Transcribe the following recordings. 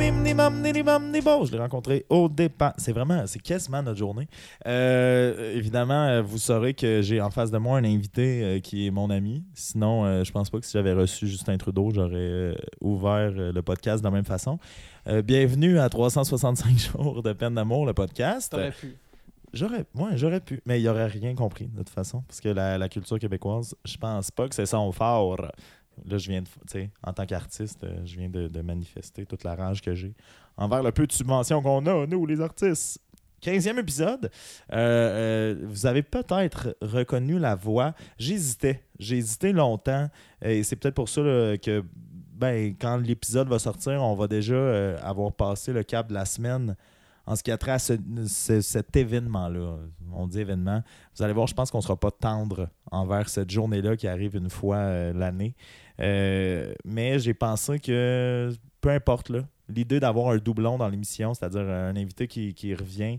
Je l'ai rencontré au départ. C'est vraiment, c'est quasiment notre journée. Évidemment, vous saurez que j'ai en face de moi un invité qui est mon ami. Sinon, je pense pas que si j'avais reçu Justin Trudeau, j'aurais ouvert le podcast de la même façon. Bienvenue à 365 jours de peine d'amour, le podcast. T'aurais pu. J'aurais pu, mais il n'aurait rien compris de toute façon, parce que la culture québécoise, je pense pas que c'est son fort. Là, je viens de, tu sais, en tant qu'artiste, je viens de manifester toute la rage que j'ai envers le peu de subventions qu'on a, nous, les artistes. 15e épisode. Vous avez peut-être reconnu la voix. J'hésitais longtemps, et c'est peut-être pour ça là, que quand l'épisode va sortir, on va déjà avoir passé le cap de la semaine en ce qui a trait à cet événement-là. On dit événement. Vous allez voir, je pense qu'on ne sera pas tendre envers cette journée-là qui arrive une fois l'année. Mais j'ai pensé que, peu importe, là, l'idée d'avoir un doublon dans l'émission, c'est-à-dire un invité qui revient,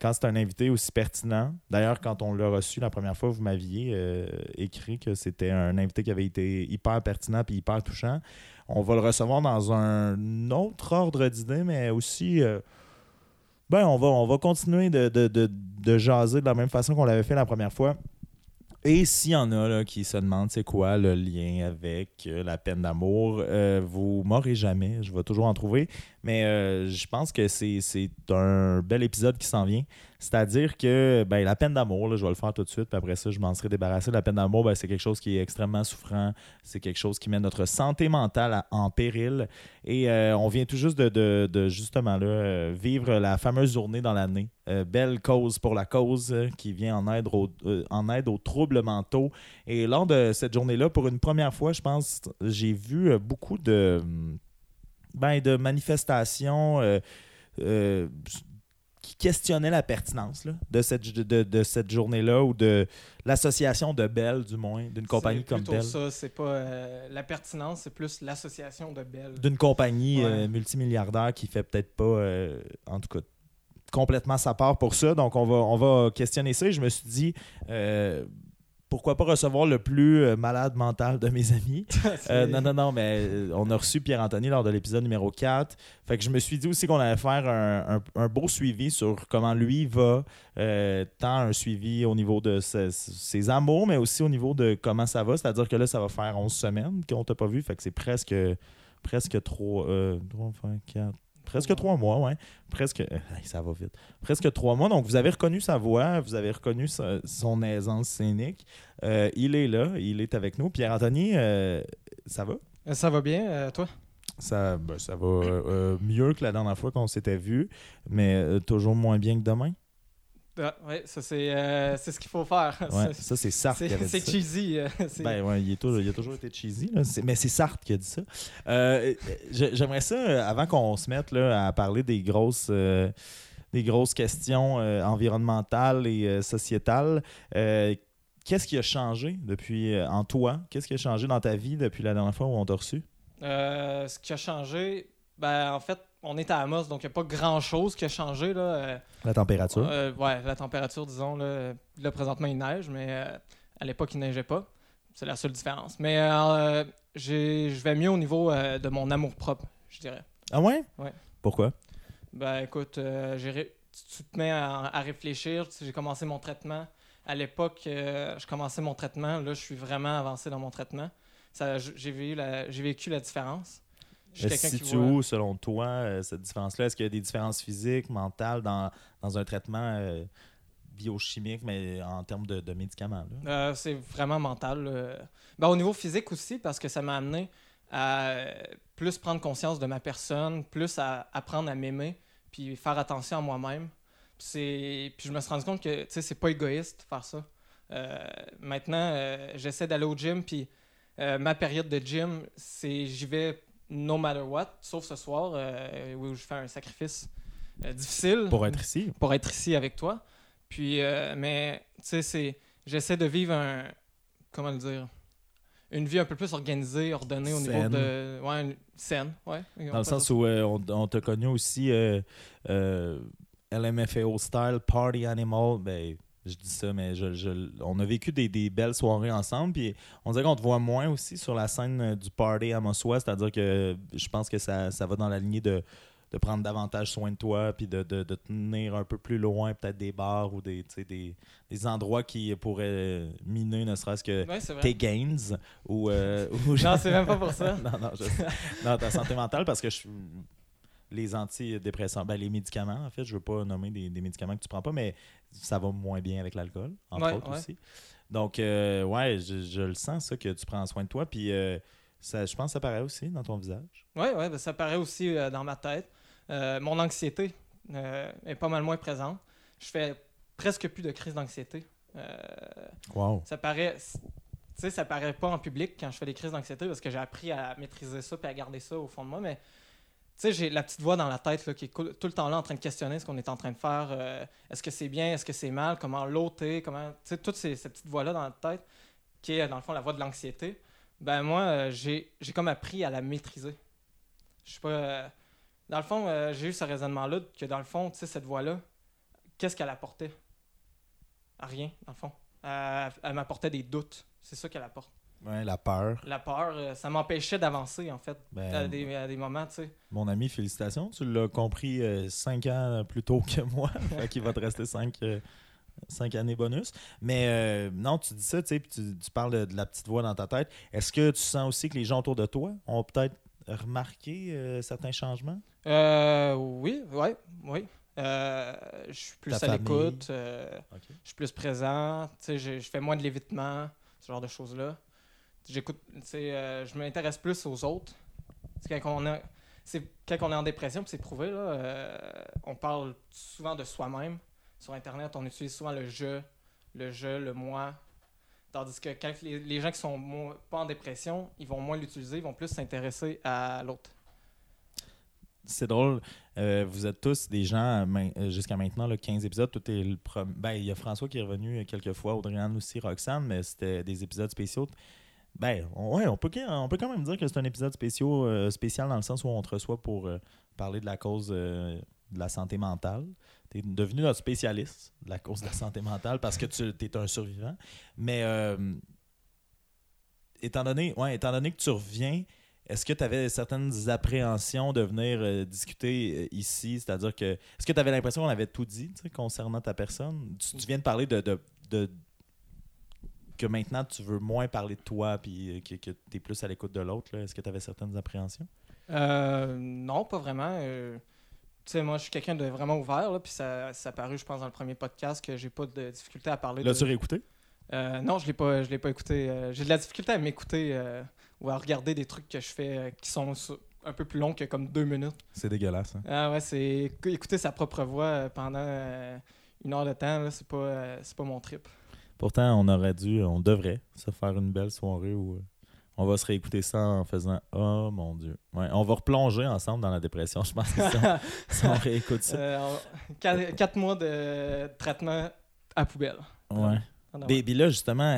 quand c'est un invité aussi pertinent. D'ailleurs, quand on l'a reçu la première fois, vous m'aviez écrit que c'était un invité qui avait été hyper pertinent et hyper touchant. On va le recevoir dans un autre ordre d'idées, mais aussi... on va continuer de jaser de la même façon qu'on l'avait fait la première fois. Et s'il y en a là, qui se demandent c'est quoi le lien avec la peine d'amour, vous m'aurez jamais, je vais toujours en trouver. Mais je pense que c'est un bel épisode qui s'en vient. C'est-à-dire que la peine d'amour, là, je vais le faire tout de suite, puis après ça, je m'en serai débarrassé. La peine d'amour, c'est quelque chose qui est extrêmement souffrant. C'est quelque chose qui met notre santé mentale en péril. Et on vient tout juste de justement là, vivre la fameuse journée dans l'année. Belle cause pour la cause qui vient en aide aux troubles mentaux. Et lors de cette journée-là, pour une première fois, je pense, j'ai vu beaucoup de manifestations qui questionnaient la pertinence là, de cette journée-là ou de l'association de Bell, du moins, d'une compagnie comme Bell. C'est plutôt ça, c'est pas la pertinence, c'est plus l'association de Bell. D'une compagnie multimilliardaire qui fait peut-être pas, en tout cas, complètement sa part pour ça. Donc, on va questionner ça. Et je me suis dit, pourquoi pas recevoir le plus malade mental de mes amis? Non, mais on a reçu Pierre-Anthony lors de l'épisode numéro 4. Fait que je me suis dit aussi qu'on allait faire un beau suivi sur comment lui va, tant un suivi au niveau de ses amours, mais aussi au niveau de comment ça va. C'est-à-dire que là, ça va faire 11 semaines qu'on t'a pas vu. Fait que c'est presque 3, 4... Presque 3 mois, oui. Ça va vite. Presque 3 mois. Donc, vous avez reconnu sa voix, vous avez reconnu son aisance scénique. Il est là, il est avec nous. Pierre-Anthony, ça va? Ça va bien, toi? Ça va mieux que la dernière fois qu'on s'était vu, mais toujours moins bien que demain. Ah, oui, ça c'est ce qu'il faut faire. Ouais, ça c'est Sartre qui avait dit ça. C'est cheesy. Il a toujours été cheesy, là. Mais c'est Sartre qui a dit ça. J'aimerais ça, avant qu'on se mette là, à parler des grosses questions environnementales et sociétales, qu'est-ce qui a changé depuis en toi? Qu'est-ce qui a changé dans ta vie depuis la dernière fois où on t'a reçu? Ce qui a changé, en fait, on est à Amos, donc il n'y a pas grand-chose qui a changé. Là. La température. La température, disons. Là, présentement, il neige, mais à l'époque, il ne neigeait pas. C'est la seule différence. Mais je vais mieux au niveau de mon amour-propre, je dirais. Ah ouais? Oui. Pourquoi? Écoute, tu te mets à réfléchir. J'ai commencé mon traitement. À l'époque, je commençais mon traitement. Là, je suis vraiment avancé dans mon traitement. J'ai vécu la différence. Où, selon toi, cette différence-là? Est-ce qu'il y a des différences physiques, mentales, dans un traitement biochimique, mais en termes de médicaments? Là? C'est vraiment mental. Au niveau physique aussi, parce que ça m'a amené à plus prendre conscience de ma personne, plus à apprendre à m'aimer, puis faire attention à moi-même. Puis je me suis rendu compte que c'est pas égoïste de faire ça. Maintenant, j'essaie d'aller au gym, puis ma période de gym, j'y vais no matter what, sauf ce soir où je fais un sacrifice difficile. Pour être ici avec toi. Puis, mais, tu sais, j'essaie de vivre une vie un peu plus organisée, ordonnée au niveau de... Ouais, saine, ouais. Dans le sens où on t'a connu aussi LMFAO style, party animal, je dis ça, mais on a vécu des belles soirées ensemble. Puis on dirait qu'on te voit moins aussi sur la scène du party amossois. C'est-à-dire que je pense que ça va dans la lignée de de prendre davantage soin de toi, puis de tenir un peu plus loin, peut-être des bars ou des endroits qui pourraient miner, ne serait-ce que tes gains. Ou non, c'est même pas pour ça. Non, ta santé mentale, parce que les antidépresseurs, les médicaments, en fait, je veux pas nommer des médicaments que tu prends pas, mais ça va moins bien avec l'alcool, entre autres aussi. Donc, je le sens, ça, que tu prends soin de toi, puis ça, je pense que ça paraît aussi dans ton visage. Oui, ben, ça paraît aussi dans ma tête. Mon anxiété est pas mal moins présente. Je fais presque plus de crise d'anxiété. Wow. Ça paraît... Tu sais, ça paraît pas en public quand je fais des crises d'anxiété parce que j'ai appris à maîtriser ça et à garder ça au fond de moi, mais... Tu sais, j'ai la petite voix dans la tête là, qui est tout le temps là en train de questionner ce qu'on est en train de faire. Est-ce que c'est bien? Est-ce que c'est mal? Comment l'autre est? Comment... Tu sais, toute cette petite voix-là dans la tête, qui est dans le fond la voix de l'anxiété, ben moi, j'ai comme appris à la maîtriser. Je sais pas... dans le fond, j'ai eu ce raisonnement-là que dans le fond, tu sais, cette voix-là, qu'est-ce qu'elle apportait? Rien, dans le fond. Elle m'apportait des doutes. C'est ça qu'elle apporte. Ouais, la peur. La peur, ça m'empêchait d'avancer, en fait, à des moments, tu sais. Mon ami, félicitations, tu l'as compris 5 ans plus tôt que moi, fait qu'il va te rester 5 années bonus. Mais non, tu dis ça, tu sais, puis tu parles de la petite voix dans ta tête. Est-ce que tu sens aussi que les gens autour de toi ont peut-être remarqué certains changements? Oui. Je suis plus à l'écoute, je suis plus présent, tu sais, je fais moins de l'évitement, ce genre de choses-là. J'écoute, tu sais, je m'intéresse plus aux autres. Quand on est en dépression, puis c'est prouvé, là, on parle souvent de soi-même. Sur Internet, on utilise souvent le « je », le « moi ». Tandis que quand les gens qui sont pas en dépression, ils vont moins l'utiliser, ils vont plus s'intéresser à l'autre. C'est drôle. Vous êtes tous des gens, jusqu'à maintenant, là, 15 épisodes, tout est le premier. Il y a François qui est revenu quelques fois, Audrey-Anne aussi, Roxane, mais c'était des épisodes spéciaux. On peut quand même dire que c'est un épisode spécial dans le sens où on te reçoit pour parler de la cause de la santé mentale. Tu es devenu notre spécialiste de la cause de la santé mentale parce que tu es un survivant. Mais étant donné que tu reviens, est-ce que tu avais certaines appréhensions de venir discuter ici? C'est-à-dire que, est-ce que tu avais l'impression qu'on avait tout dit concernant ta personne? Tu viens de parler de que maintenant, tu veux moins parler de toi puis que tu es plus à l'écoute de l'autre. Là. Est-ce que tu avais certaines appréhensions? Non, pas vraiment. Tu sais, moi, je suis quelqu'un de vraiment ouvert. Là, puis ça a paru, je pense, dans le premier podcast que j'ai pas de difficulté à parler. L'as-tu réécouté? Non, je l'ai pas écouté. J'ai de la difficulté à m'écouter ou à regarder des trucs que je fais qui sont un peu plus longs que comme 2 minutes. C'est dégueulasse. Hein? C'est écouter sa propre voix pendant 1 heure de temps. Là, c'est pas mon trip. Pourtant, on devrait se faire une belle soirée où on va se réécouter ça en faisant « Oh mon Dieu! » Ouais, on va replonger ensemble dans la dépression, je pense, que si on réécoute ça. 4 mois de traitement à poubelle. Ouais. Puis là, justement,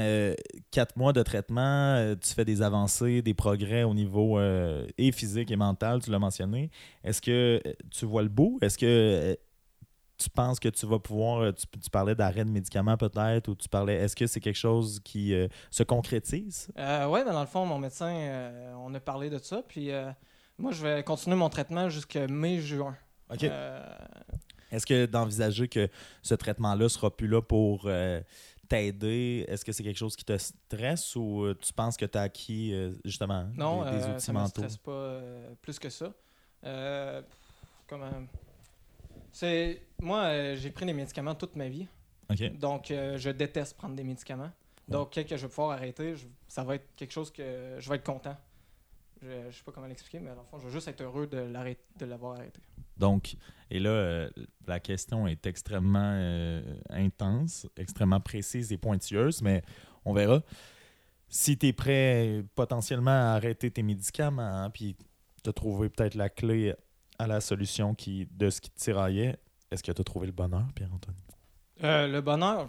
4 mois de traitement, tu fais des avancées, des progrès au niveau et physique et mental, tu l'as mentionné. Est-ce que tu vois le bout? Est-ce que... tu penses que tu vas pouvoir... Tu parlais d'arrêt de médicaments peut-être, ou tu parlais... Est-ce que c'est quelque chose qui se concrétise? Oui, dans le fond, mon médecin, on a parlé de ça. Puis moi, je vais continuer mon traitement jusqu'à mai-juin. OK. Est-ce que d'envisager que ce traitement-là sera plus là pour t'aider, est-ce que c'est quelque chose qui te stresse ou tu penses que tu as acquis, justement, non, des outils mentaux? Non, ça ne me stresse pas plus que ça. Moi, j'ai pris des médicaments toute ma vie. Okay. Donc, je déteste prendre des médicaments. Ouais. Donc, quelque que je vais pouvoir arrêter, ça va être quelque chose que je vais être content. Je sais pas comment l'expliquer, mais dans le fond, je vais juste être heureux de l'avoir arrêté. Donc, et là, la question est extrêmement intense, extrêmement précise et pointilleuse, mais on verra. Si tu es prêt potentiellement à arrêter tes médicaments, hein, puis te trouver peut-être la clé à la solution de ce qui te tiraillait, est-ce que tu as trouvé le bonheur, Pierre-Anthony? Le bonheur?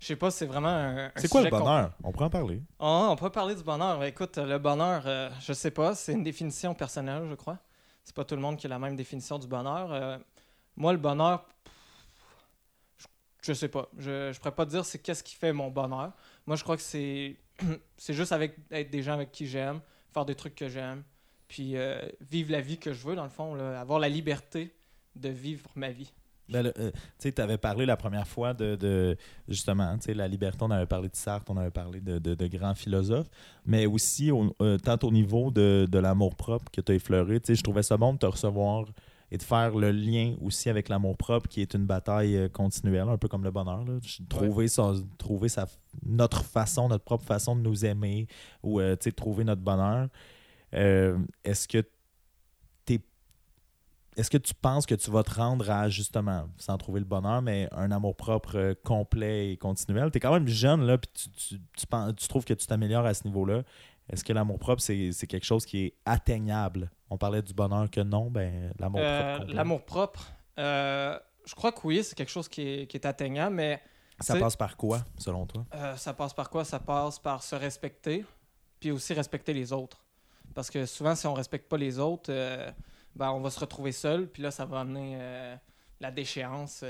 Je sais pas, c'est vraiment un C'est quoi le bonheur? On peut en parler. On peut parler du bonheur. Écoute, le bonheur, je sais pas, c'est une définition personnelle, je crois. C'est pas tout le monde qui a la même définition du bonheur. Moi, le bonheur, je sais pas. Je pourrais pas te dire c'est qu'est-ce qui fait mon bonheur. Moi, je crois que c'est juste avec être des gens avec qui j'aime, faire des trucs que j'aime, puis vivre la vie que je veux, dans le fond, là, avoir la liberté de vivre ma vie. Ben, tu avais parlé la première fois de justement, la liberté, on avait parlé de Sartre, on avait parlé de grands philosophes, mais aussi tant au niveau de l'amour-propre que tu as effleuré. Je trouvais ça bon de te recevoir et de faire le lien aussi avec l'amour-propre, qui est une bataille continuelle, un peu comme le bonheur. Là. Trouver notre façon, notre propre façon de nous aimer, ou trouver notre bonheur. Est-ce que tu penses que tu vas te rendre à, justement, sans trouver le bonheur, mais un amour-propre complet et continuel? Tu es quand même jeune, là, puis tu trouves que tu t'améliores à ce niveau-là. Est-ce que l'amour-propre, c'est quelque chose qui est atteignable? On parlait du bonheur que non, ben l'amour-propre... L'amour-propre, je crois que oui, c'est quelque chose qui est atteignable, mais... Ça passe par quoi, selon toi? Ça passe par quoi? Ça passe par se respecter, puis aussi respecter les autres. Parce que souvent, si on ne respecte pas les autres... on va se retrouver seul, puis là, ça va amener la déchéance,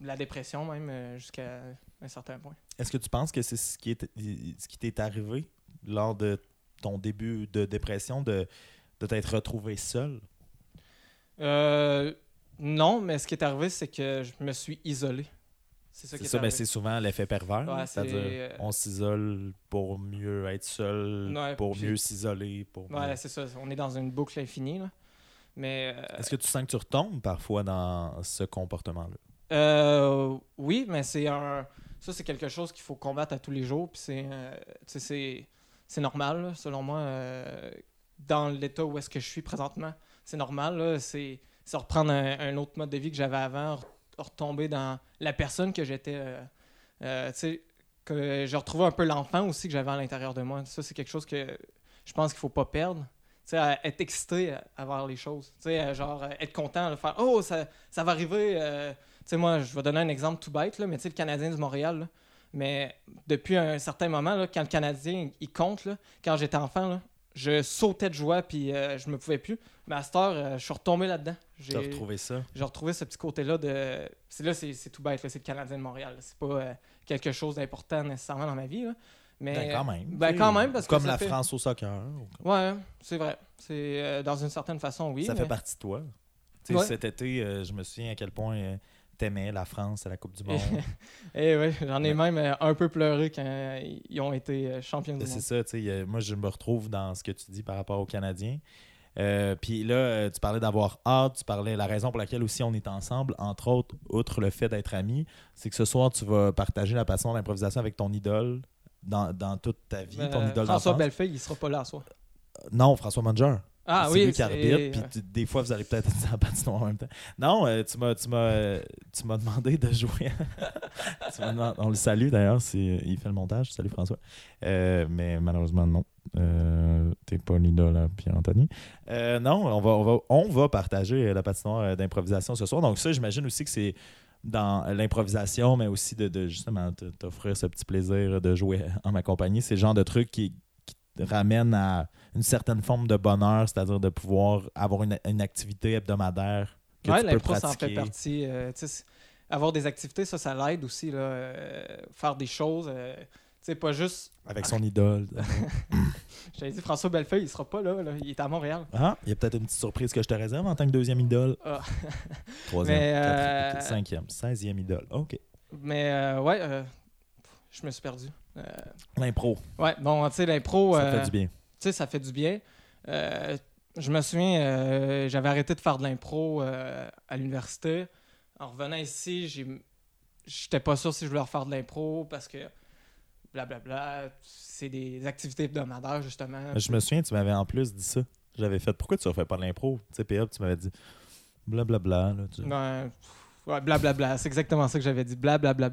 la dépression même, jusqu'à un certain point. Est-ce que tu penses que c'est ce qui t'est arrivé lors de ton début de dépression, de t'être retrouvé seul? Non, mais ce qui est arrivé, c'est que je me suis isolé. C'est ça, mais c'est souvent l'effet pervers. Ouais, c'est-à-dire, on s'isole pour mieux être seul, ouais, pour mieux s'isoler. Ouais, c'est ça. On est dans une boucle infinie. Là. Mais, est-ce que tu sens que tu retombes parfois dans ce comportement-là? Oui, mais ça, c'est quelque chose qu'il faut combattre à tous les jours. Puis c'est normal, là, selon moi. Dans l'état où est-ce que je suis présentement, c'est normal. Là, c'est reprendre un autre mode de vie que j'avais avant, retomber dans la personne que j'étais, tu sais, que je retrouvais un peu l'enfant aussi que j'avais à l'intérieur de moi. Ça, c'est quelque chose que je pense qu'il ne faut pas perdre. Tu sais, être excité à voir les choses. Tu sais, genre, être content, faire « Oh, ça va arriver! » Tu sais, moi, je vais donner un exemple tout bête, là, mais tu sais, le Canadien de Montréal, là, mais depuis un certain moment, là, quand le Canadien, il compte, là, quand j'étais enfant, là, je sautais de joie, puis je me pouvais plus. Mais à cette heure, je suis retombé là-dedans. J'ai retrouvé ça. J'ai retrouvé ce petit côté-là de... C'est tout bête, là, c'est le Canadien de Montréal. Là. C'est pas quelque chose d'important nécessairement dans ma vie. Là. Mais, quand même. Parce comme que la France au soccer. Ou... Ouais, c'est vrai. C'est, dans une certaine façon, oui. Ça fait partie de toi. Ouais. Cet été, je me souviens à quel point... t'aimais la France à la Coupe du Monde. Et oui, j'en ai même un peu pleuré quand ils ont été champions du monde. C'est ça, tu sais, moi je me retrouve dans ce que tu dis par rapport aux Canadiens. Puis là, tu parlais d'avoir hâte, tu parlais la raison pour laquelle aussi on est ensemble, entre autres, outre le fait d'être amis, c'est que ce soir tu vas partager la passion de l'improvisation avec ton idole dans toute ta vie, ton idole d'enfance. François Bellefeuille, il sera pas là à soir. Non, François Manger. Ah c'est oui, lui qui arbitre, puis des fois, vous allez peut-être être dans la patinoire en même temps. Non, tu m'as demandé de jouer. On le salue, d'ailleurs, il fait le montage. Salut, François. Mais malheureusement, non. T'es pas l'idole à Pierre-Anthony. Non, on va partager la patinoire d'improvisation ce soir. Donc ça, j'imagine aussi que c'est dans l'improvisation, mais aussi de justement t'offrir ce petit plaisir de jouer en ma compagnie. C'est le genre de truc qui ramène à une certaine forme de bonheur, c'est-à-dire de pouvoir avoir une activité hebdomadaire que tu peux pratiquer. Ça en fait partie. Avoir des activités, ça l'aide aussi. Là, faire des choses, pas juste... Avec son idole. J'avais dit, François Bellefeuille, il sera pas là. Il est à Montréal. Ah, il y a peut-être une petite surprise que je te réserve en tant que deuxième idole. Ah. Troisième, quatrième, cinquième, 16e idole. OK. Mais je me suis perdu. L'impro. Ouais, bon, tu sais, l'impro... Ça fait du bien. Tu sais, ça fait du bien. Je me souviens, j'avais arrêté de faire de l'impro à l'université. En revenant ici, j'étais pas sûr si je voulais refaire de l'impro parce que blablabla, c'est des activités hebdomadaires, justement. Je me souviens, tu m'avais en plus dit ça. J'avais fait « Pourquoi tu refais pas de l'impro? » Tu sais, P.A., tu m'avais dit « Blablabla. » Ouais, blablabla, c'est exactement ça que j'avais dit, blablabla.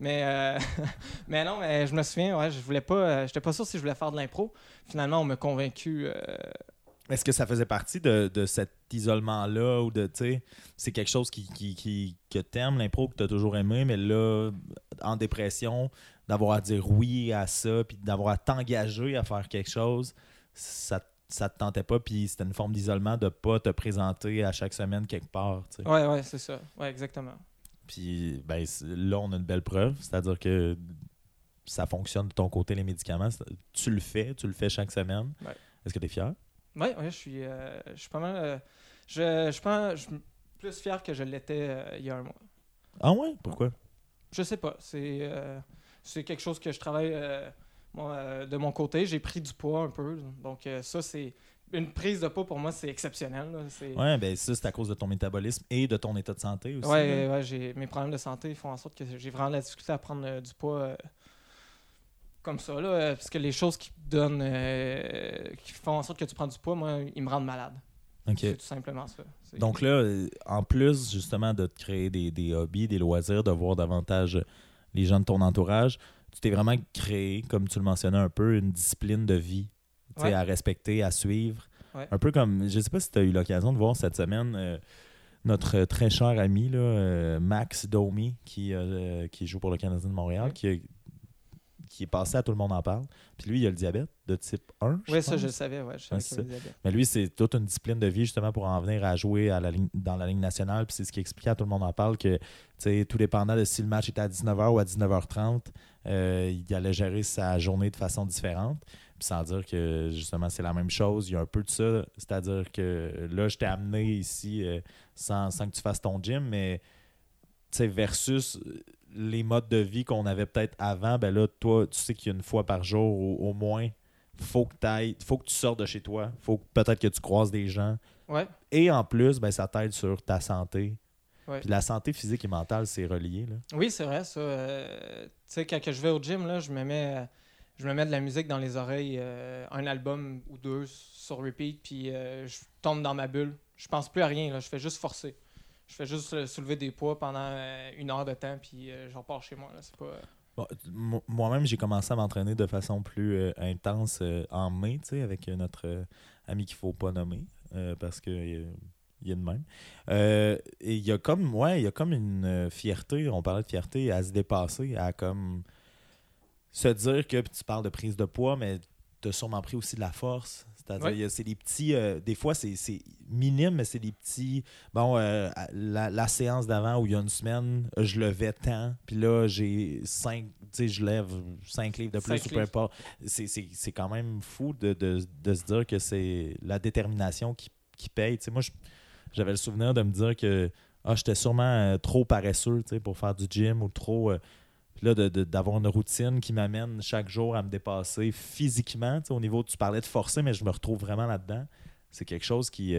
Mais non, mais je me souviens, je voulais pas, j'étais pas sûr si je voulais faire de l'impro. Finalement, on m'a convaincu. Est-ce que ça faisait partie de cet isolement-là ou de, tu sais, c'est quelque chose que t'aimes, l'impro, que t'as toujours aimé, mais là, en dépression, d'avoir à dire oui à ça, puis d'avoir à t'engager à faire quelque chose, ça te tentait pas, puis c'était une forme d'isolement de pas te présenter à chaque semaine quelque part, tu sais. Ouais, c'est ça. Ouais, exactement. Puis ben, là, on a une belle preuve, c'est-à-dire que ça fonctionne de ton côté, les médicaments. Tu le fais chaque semaine. Ouais. Est-ce que tu es fier? Oui, je suis pas mal. Je pense que je suis plus fier que je l'étais il y a un mois. Ah ouais? Pourquoi? Je sais pas. C'est quelque chose que je travaille moi, de mon côté. J'ai pris du poids un peu. Donc, ça, c'est. Une prise de poids, pour moi, c'est exceptionnel. Oui, bien ça, c'est à cause de ton métabolisme et de ton état de santé aussi. Oui, mes problèmes de santé font en sorte que j'ai vraiment la difficulté à prendre du poids comme ça. Là, parce que les choses qui donnent, qui font en sorte que tu prends du poids, moi, ils me rendent malade. Okay. C'est tout simplement ça. Donc là, en plus, justement, de te créer des hobbies, des loisirs, de voir davantage les gens de ton entourage, tu t'es vraiment créé, comme tu le mentionnais un peu, une discipline de vie. Ouais. À respecter, à suivre. Ouais. Un peu comme, je sais pas si tu as eu l'occasion de voir cette semaine notre très cher ami, là, Max Domi, qui joue pour le Canadien de Montréal, ouais. qui est passé à Tout le monde en parle. Puis lui, il a le diabète de type 1. Oui, ça, je le savais. Ouais, je savais qu'il avait le diabète. Mais lui, c'est toute une discipline de vie, justement, pour en venir à jouer dans la Ligue nationale. Puis c'est ce qui expliquait à Tout le monde en parle que, tu sais, tout dépendant de si le match était à 19h ou à 19h30, il allait gérer sa journée de façon différente. Puis sans dire que, justement, c'est la même chose. Il y a un peu de ça. C'est-à-dire que là, je t'ai amené ici sans que tu fasses ton gym, mais, tu sais, versus les modes de vie qu'on avait peut-être avant, ben là, toi, tu sais qu'il y a une fois par jour, au moins, faut que tu sortes de chez toi. Faut peut-être que tu croises des gens. Ouais. Et en plus, ben ça t'aide sur ta santé. Ouais. Puis la santé physique et mentale, c'est relié, là. Oui, c'est vrai, ça. Tu sais, quand je vais au gym, là, je me mets de la musique dans les oreilles, un album ou deux sur repeat, puis je tombe dans ma bulle. Je pense plus à rien, là. Je fais juste forcer. Je fais juste soulever des poids pendant une heure de temps, puis je repars chez moi. Là. C'est pas... Bon, moi-même, j'ai commencé à m'entraîner de façon plus intense en mai, tu sais, avec notre ami qu'il ne faut pas nommer, parce qu'il est de même. Et il y a comme une fierté, on parlait de fierté, à se dépasser, à comme se dire que, puis tu parles de prise de poids, mais tu as sûrement pris aussi de la force. C'est-à-dire, ouais. C'est des petits... des fois, c'est minime, mais c'est des petits... Bon, la séance d'avant, où il y a une semaine, je levais tant, puis là, j'ai 5... Tu sais, je lève 5 livres de plus, ou peu importe. C'est quand même fou de se dire que c'est la détermination qui paye. Tu sais, moi, j'avais le souvenir de me dire que j'étais sûrement trop paresseux, tu sais, pour faire du gym, ou trop... Puis là, d'avoir une routine qui m'amène chaque jour à me dépasser physiquement. Au niveau, tu parlais de forcer, mais je me retrouve vraiment là-dedans. C'est quelque chose qui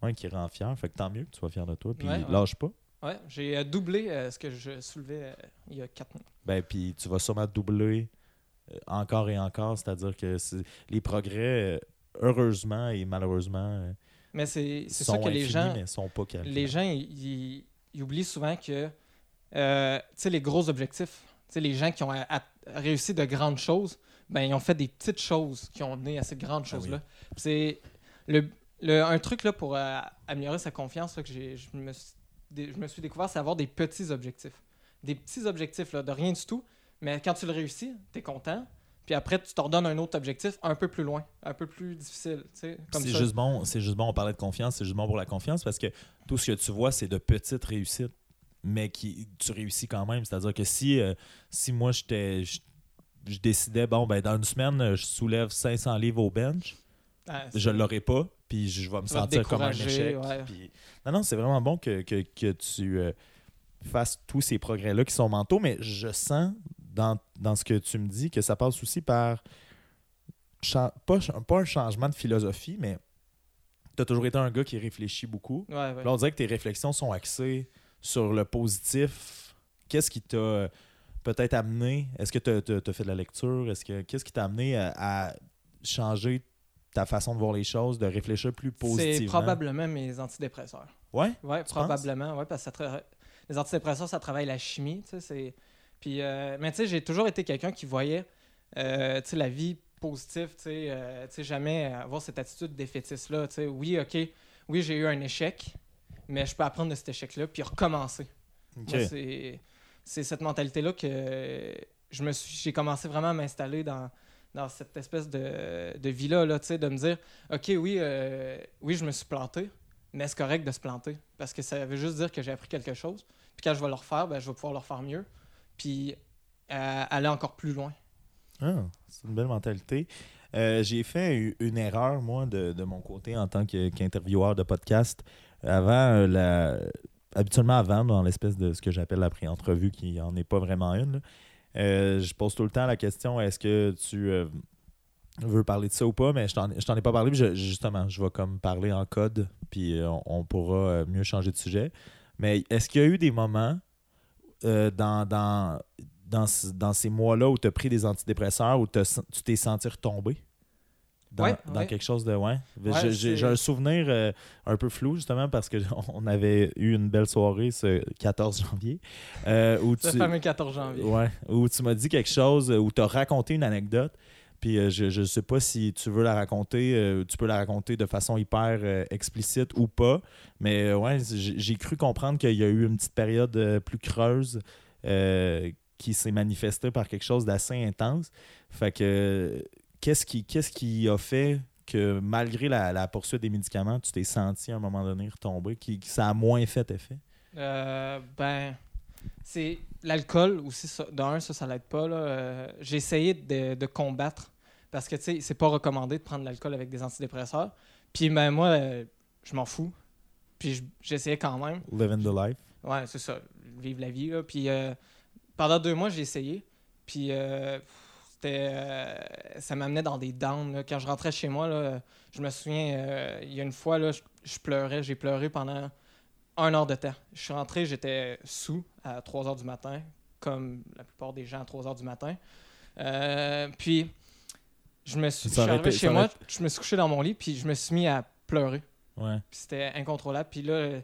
rend fier. Fait que tant mieux que tu sois fier de toi. Puis lâche pas. Ouais, j'ai doublé ce que je soulevais il y a 4 mois. Ben, puis tu vas sûrement doubler encore et encore. C'est-à-dire que les progrès, heureusement et malheureusement, mais c'est sont ça que infinis, les gens, mais sont pas calculés. Les gens, ils oublient souvent que tu sais, les gros objectifs. T'sais, les gens qui ont réussi de grandes choses, ben ils ont fait des petites choses qui ont mené à ces grandes choses-là. Ah oui. C'est un truc là, pour améliorer sa confiance là, que je me suis découvert, c'est avoir des petits objectifs. Des petits objectifs là, de rien du tout, mais quand tu le réussis, tu es content. Puis après, tu t'en donnes un autre objectif un peu plus loin, un peu plus difficile. Comme c'est ça. Juste bon, c'est juste bon, on parlait de confiance, c'est juste bon pour la confiance parce que tout ce que tu vois, c'est de petites réussites. Mais tu réussis quand même. C'est-à-dire que si moi, je décidais, bon, ben dans une semaine, je soulève 500 livres au bench, je ne l'aurai pas, puis je vais me sentir comme un échec. Ouais. Puis... Non, c'est vraiment bon que tu fasses tous ces progrès-là qui sont mentaux, mais je sens dans ce que tu me dis que ça passe aussi par, pas un changement de philosophie, mais tu as toujours été un gars qui réfléchit beaucoup. Ouais, ouais. Là, on dirait que tes réflexions sont axées sur le positif. Qu'est-ce qui t'a peut-être amené? Est-ce que tu as fait de la lecture? Qu'est-ce qui t'a amené à changer ta façon de voir les choses, de réfléchir plus positivement? C'est probablement mes antidépresseurs. Oui? Oui, probablement. Ouais, parce que les antidépresseurs, ça travaille la chimie. Puis, mais tu sais, j'ai toujours été quelqu'un qui voyait la vie positive, jamais avoir cette attitude défaitiste-là. Oui, OK, oui, j'ai eu un échec, mais je peux apprendre de cet échec-là puis recommencer. Okay. Moi, c'est cette mentalité-là que j'ai commencé vraiment à m'installer dans cette espèce de vie-là, là, de me dire « OK, oui, je me suis planté, mais c'est correct de se planter. » Parce que ça veut juste dire que j'ai appris quelque chose. Puis quand je vais le refaire, ben, je vais pouvoir le refaire mieux. Puis aller encore plus loin. Ah, c'est une belle mentalité. J'ai fait une erreur, moi, de mon côté, en tant qu'intervieweur de podcast. Habituellement avant, dans l'espèce de ce que j'appelle la pré-entrevue, qui en est pas vraiment une, là. Je pose tout le temps la question, est-ce que tu veux parler de ça ou pas, mais je t'en ai pas parlé, puis justement, je vais comme parler en code, puis on pourra mieux changer de sujet. Mais est-ce qu'il y a eu des moments dans ces mois-là où tu as pris des antidépresseurs, où tu t'es senti retomber? Dans quelque chose de... Ouais, j'ai un souvenir un peu flou, justement, parce qu'on avait eu une belle soirée ce 14 janvier. Le fameux 14 janvier. Ouais, où tu m'as dit quelque chose, où tu as raconté une anecdote, puis je ne sais pas si tu veux la raconter, tu peux la raconter de façon hyper explicite ou pas, mais j'ai cru comprendre qu'il y a eu une petite période plus creuse qui s'est manifestée par quelque chose d'assez intense. Fait que... Qu'est-ce qui a fait que, malgré la poursuite des médicaments, tu t'es senti à un moment donné retomber, qui ça a moins fait effet? C'est l'alcool aussi. Ça l'aide pas. Là. J'ai essayé de combattre parce que, tu sais, c'est pas recommandé de prendre de l'alcool avec des antidépresseurs. Puis, moi, je m'en fous. Puis, j'essayais quand même. Living the life. Ouais, c'est ça. Vivre la vie. Là. Puis, pendant 2 mois, j'ai essayé. Puis... ça m'amenait dans des downs. Là. Quand je rentrais chez moi, là, je me souviens, il y a une fois, là, je pleurais. J'ai pleuré pendant 1 heure de temps. Je suis rentré, j'étais saoul à 3 heures du matin, comme la plupart des gens à 3 heures du matin. Puis, je suis arrivé chez moi, je me suis couché dans mon lit, puis je me suis mis à pleurer. Ouais. Puis c'était incontrôlable. Puis là,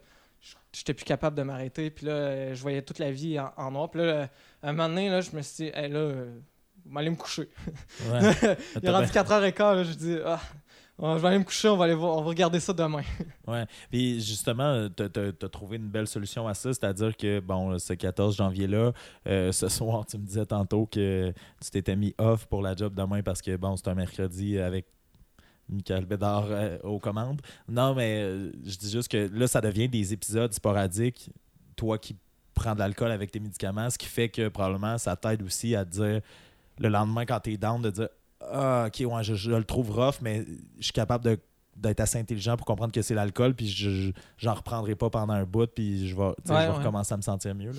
j'étais plus capable de m'arrêter. Puis là, je voyais toute la vie en noir. Puis là, à un moment donné, là, je me suis dit, hey, là... je vais aller me coucher. Ouais. Il est rendu 4h15, là, je dis je vais aller me coucher, on va regarder ça demain. Ouais. Puis justement, t'as trouvé une belle solution à ça, c'est-à-dire que ce 14 janvier-là, ce soir, tu me disais tantôt que tu t'étais mis off pour la job demain parce que c'est un mercredi avec Michael Bédard aux commandes. Non, mais je dis juste que là, ça devient des épisodes sporadiques, toi qui prends de l'alcool avec tes médicaments, ce qui fait que probablement ça t'aide aussi à te dire. Le lendemain, quand t'es down, de dire « Ah, OK, ouais, je le trouve rough, mais je suis capable d'être assez intelligent pour comprendre que c'est l'alcool, puis j'en reprendrai pas pendant un bout, puis je vais recommencer à me sentir mieux. »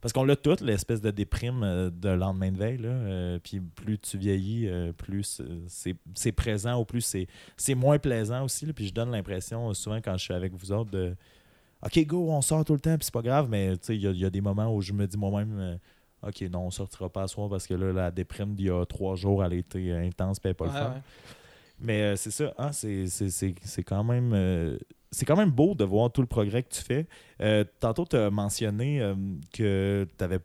Parce qu'on l'a toute, l'espèce de déprime de lendemain de veille. Là. Puis plus tu vieillis, plus c'est présent, ou plus c'est moins plaisant aussi. Là. Puis je donne l'impression, souvent, quand je suis avec vous autres, de « OK, go, on sort tout le temps, puis c'est pas grave. » Mais il y a des moments où je me dis moi-même... OK, non, on ne sortira pas à soir parce que là, la déprime d'il y a 3 jours, elle était intense, puis elle n'est pas le fun. Ouais. Mais c'est ça, hein, c'est quand même beau de voir tout le progrès que tu fais. Tantôt, tu as mentionné que tu avais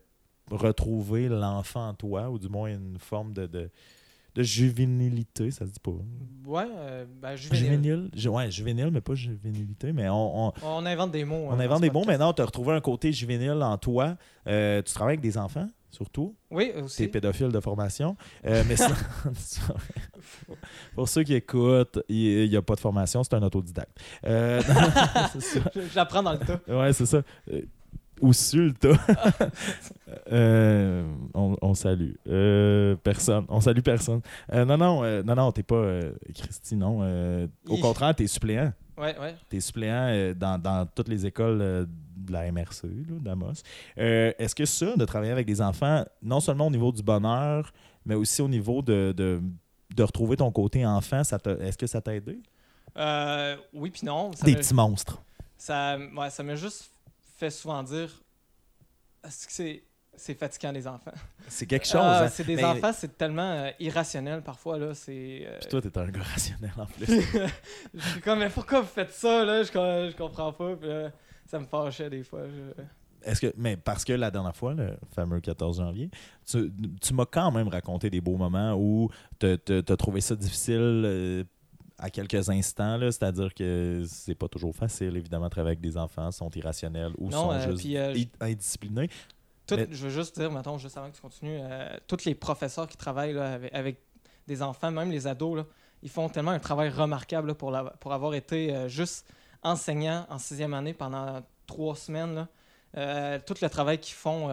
retrouvé l'enfant en toi, ou du moins une forme de juvénilité, ça se dit pas. Ouais, juvénile. Juvénile, mais pas juvénilité. Mais on invente des mots. On invente des mots, mais non, tu as retrouvé un côté juvénile en toi. Tu travailles avec des enfants, surtout. Oui, aussi. Tu es pédophile de formation. Mais ça, pour ceux qui écoutent, il n'y a pas de formation, c'est un autodidacte. J'apprends dans le tas. Ouais, c'est ça. Ou Sulta. On salue. Personne. On salue personne. Non, t'es pas Christy, non. Au contraire, t'es suppléant. Ouais. T'es suppléant dans toutes les écoles de la MRC, là, d'Amos. Est-ce que ça, de travailler avec des enfants, non seulement au niveau du bonheur, mais aussi au niveau de retrouver ton côté enfant, est-ce que ça t'a aidé? Oui, puis non. Des petits monstres. Ça m'a juste... fait souvent dire est-ce que c'est fatigant les enfants. C'est quelque chose. Hein? C'est des enfants, c'est tellement irrationnel parfois. Là, c'est, Puis toi, t'es un gars rationnel en plus. Je suis comme, mais pourquoi vous faites ça? Là? Je comprends pas. Puis, ça me fâchait des fois. Mais parce que la dernière fois, le fameux 14 janvier, tu m'as quand même raconté des beaux moments où t'as trouvé ça difficile à quelques instants, là, c'est-à-dire que c'est pas toujours facile, évidemment, travailler avec des enfants, sont irrationnels ou sont juste indisciplinés. Je veux juste dire, mettons, juste avant que tu continues, tous les professeurs qui travaillent là, avec des enfants, même les ados, là, ils font tellement un travail remarquable là, pour avoir été juste enseignant en 6e année pendant 3 semaines. Là. Tout le travail qu'ils font,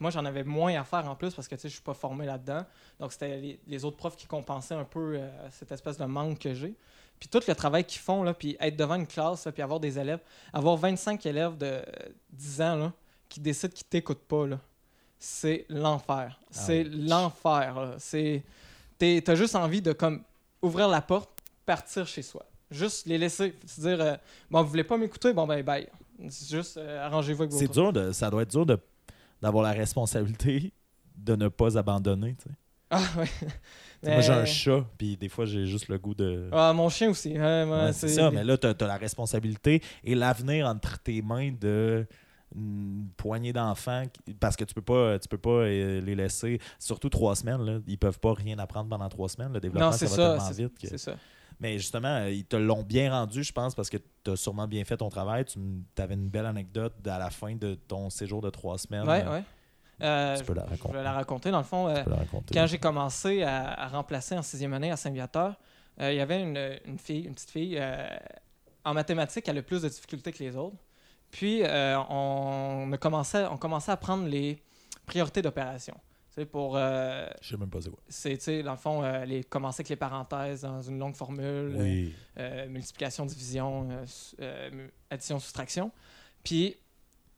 moi j'en avais moins à faire en plus parce que je ne suis pas formé là-dedans. Donc c'était les autres profs qui compensaient un peu cette espèce de manque que j'ai. Puis tout le travail qu'ils font, là, puis être devant une classe, là, puis avoir des élèves, avoir 25 élèves de 10 ans là, qui décident qu'ils ne t'écoutent pas, là, c'est l'enfer. Ah, c'est l'enfer. Là. T'as juste envie de comme ouvrir la porte, partir chez soi. Juste les laisser. Se dire, bon, vous voulez pas m'écouter? Bon, ben, bye. C'est juste, arrangez-vous avec vos trucs. Ça doit être dur d'avoir la responsabilité de ne pas abandonner, tu sais. Ah, ouais. Moi, j'ai un chat, puis des fois, j'ai juste le goût de... Ah, mon chien aussi. Ouais, c'est ça, mais là, t'as la responsabilité et l'avenir entre tes mains de... une poignée d'enfants parce que tu peux pas les laisser surtout 3 semaines là, ils peuvent pas rien apprendre pendant 3 semaines, le développement non, ça va tellement vite. Mais justement ils te l'ont bien rendu, je pense, parce que tu as sûrement bien fait ton travail. Tu avais une belle anecdote à la fin de ton séjour de 3 semaines. Ouais. Tu peux la raconter. Je vais la raconter dans le fond. Quand j'ai commencé à remplacer en 6e année à Saint-Viateur, il y avait une petite fille en mathématiques, elle a le plus de difficultés que les autres. Puis, on commençait à prendre les priorités d'opération. Tu sais, pour... je sais même pas c'est quoi. C'est, tu sais, dans le fond, commencer avec les parenthèses dans une longue formule. Oui. Multiplication, division, addition, soustraction. Puis,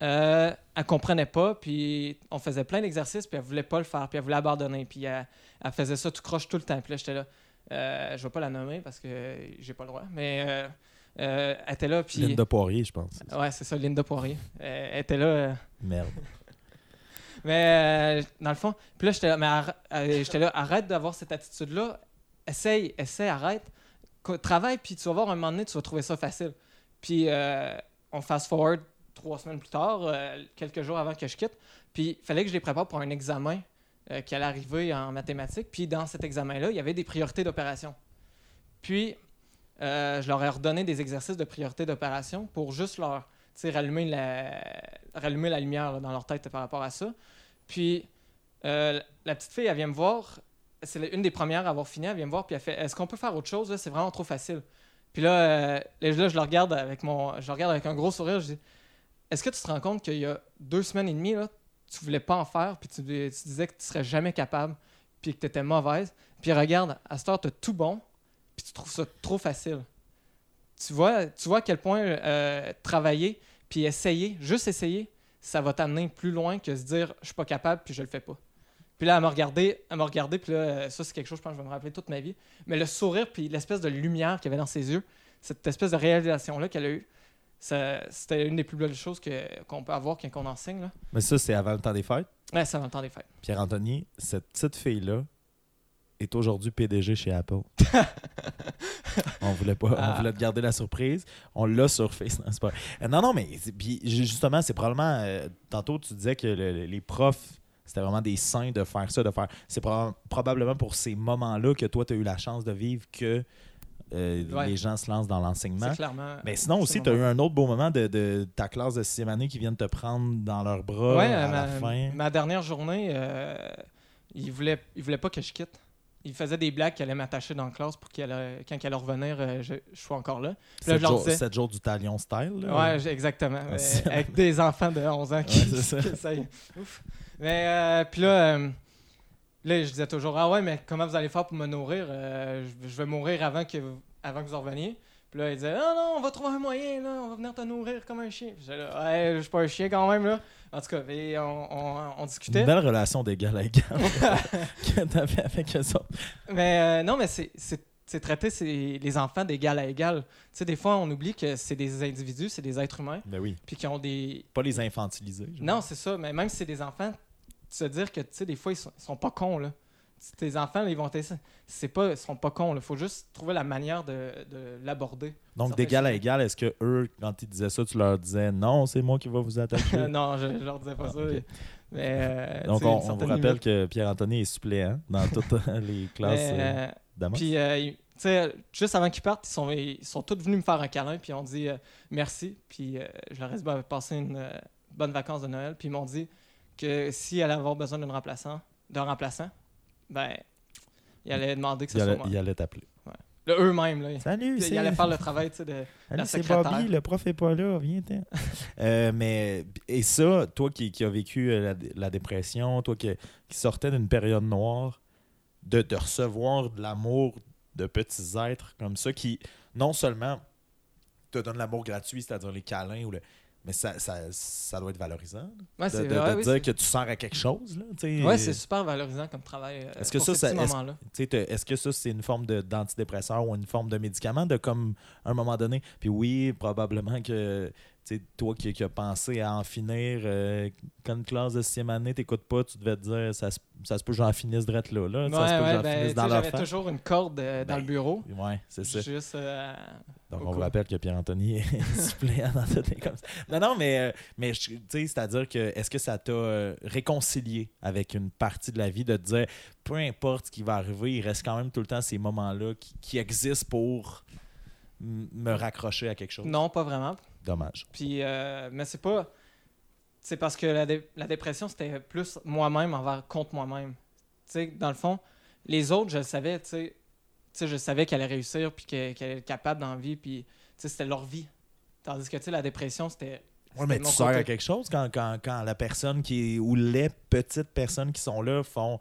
elle comprenait pas. Puis, on faisait plein d'exercices. Puis, elle voulait pas le faire. Puis, elle voulait abandonner. Puis, elle faisait ça tout croche tout le temps. Puis là, j'étais là. Je vais pas la nommer parce que j'ai pas le droit. Mais... elle était là, puis... Linda Poirier, je pense. Ouais, c'est ça, Linda Poirier. Elle était là... Merde. Mais dans le fond, puis là, j'étais là, arrête d'avoir cette attitude-là, essaye, arrête, travaille, puis tu vas voir, un moment donné, tu vas trouver ça facile. Puis on fast-forward 3 semaines plus tard, quelques jours avant que je quitte, puis il fallait que je les prépare pour un examen qui allait arriver en mathématiques, puis dans cet examen-là, il y avait des priorités d'opération. Puis... je leur ai redonné des exercices de priorité d'opération pour juste leur rallumer la lumière là, dans leur tête par rapport à ça. Puis la petite fille, elle vient me voir, c'est une des premières à avoir fini, elle vient me voir puis elle fait « Est-ce qu'on peut faire autre chose? Là? C'est vraiment trop facile. » Puis là, je le regarde avec un gros sourire, je dis « Est-ce que tu te rends compte qu'il y a 2 semaines et demie, là, tu voulais pas en faire puis tu disais que tu serais jamais capable puis que tu étais mauvaise. Puis regarde, à cette heure, tu as tout bon. » Puis tu trouves ça trop facile. Tu vois à quel point travailler, puis essayer, ça va t'amener plus loin que se dire « je suis pas capable, puis je le fais pas ». Puis là, elle m'a regardé, puis là, ça c'est quelque chose, je pense que je vais me rappeler toute ma vie. Mais le sourire, puis l'espèce de lumière qu'il y avait dans ses yeux, cette espèce de réalisation-là qu'elle a eue, ça, c'était une des plus belles choses qu'on peut avoir quand on enseigne. Là. Mais ça, c'est avant le temps des fêtes? Ouais, c'est avant le temps des fêtes. Pierre-Anthony, cette petite fille-là, est aujourd'hui PDG chez Apple. On voulait garder la surprise. On l'a sur Facebook. Non, mais puis justement, c'est probablement... tantôt, tu disais que les profs, c'était vraiment des saints de faire ça, de faire... C'est probablement pour ces moments-là que toi, tu as eu la chance de vivre que les gens se lancent dans l'enseignement. C'est clairement... Mais sinon aussi, tu as eu un autre beau moment de ta classe de 6e année qui viennent te prendre dans leurs bras à la fin. Ma dernière journée, ils voulaient pas que je quitte. Il faisait des blagues qu'elle allait m'attacher dans la classe pour quand elle allait revenir, je sois encore là. Puis là, je leur disais... 7 jours du talion style. Là, ouais, exactement. Ah, avec des enfants de 11 ans qui essayent. Ouf. Mais puis là, je disais toujours « Ah ouais, mais comment vous allez faire pour me nourrir? Je vais mourir avant que vous en reveniez. » Puis là, il disait « Ah non, on va trouver un moyen, là. On va venir te nourrir comme un chien. » Puis j'étais là « Ouais, je suis pas un chien quand même, là. » En tout cas, on discutait. Une belle relation d'égal à égal que tu avais avec eux autres. Mais non, mais c'est traiter les enfants d'égal à égal. Tu sais, des fois, on oublie que c'est des individus, c'est des êtres humains. Ben oui. Puis qui ont des... Pas les infantiliser. Non, c'est ça. Mais même si c'est des enfants, se dire que, tu sais, des fois, ils sont pas cons, là. Tes enfants, là, ils vont tester. Ils sont pas cons. Il faut juste trouver la manière de l'aborder. Donc, d'égal à égal, est-ce que eux, quand ils disaient ça, tu leur disais « Non, c'est moi qui va vous attaquer » » Non, je leur disais pas ça. Okay. Mais, donc, on vous rappelle que Pierre-Anthony est suppléant dans toutes les classes d'Amos. Puis, tu sais, juste avant qu'ils partent, ils sont tous venus me faire un câlin, puis ils ont dit « Merci ». Puis, je leur ai dit passer une bonne vacances de Noël. Puis, ils m'ont dit que s'ils allaient avoir besoin d'un remplaçant, ben, il allait demander que ce soit moi. Il allait t'appeler. Ouais. Eux-mêmes, là. Salut, ils allaient faire le travail, tu sais, de la secrétaire. C'est Bobby, le prof n'est pas là, viens-t'en. Et ça, toi qui as vécu la dépression, toi qui sortais d'une période noire, de recevoir de l'amour de petits êtres comme ça, qui non seulement te donnent l'amour gratuit, c'est-à-dire les câlins, mais ça doit être valorisant. Ouais, c'est vrai, de oui, dire c'est... que tu sers à quelque chose. Oui, c'est super valorisant comme travail pour ce moment-là. Est-ce que ça, c'est une forme d'antidépresseur ou une forme de médicament comme à un moment donné? Puis oui, probablement que toi qui as pensé à en finir, quand une classe de 6e année, t'écoutes pas, tu devais te dire ça se peut que j'en finisse drette là. J'avais toujours une corde dans le bureau. Oui, c'est ça. Juste, donc, on vous rappelle que Pierre-Anthony est suppléant dans tout les comme ça. Non, mais c'est-à-dire que est-ce que ça t'a réconcilié avec une partie de la vie de te dire peu importe ce qui va arriver, il reste quand même tout le temps ces moments-là qui existent pour me raccrocher à quelque chose? Non, pas vraiment. Dommage. Puis, mais c'est pas... C'est parce que la dépression, c'était plus moi-même contre moi-même. Tu sais, dans le fond, les autres, je le savais, tu sais. Tu sais, je savais qu'elle allait réussir, puis qu'elle allait être capable dans la vie, puis, tu sais, c'était leur vie. Tandis que, tu sais, la dépression, c'était... Oui, mais tu sers à quelque chose quand la personne ou les petites personnes qui sont là font...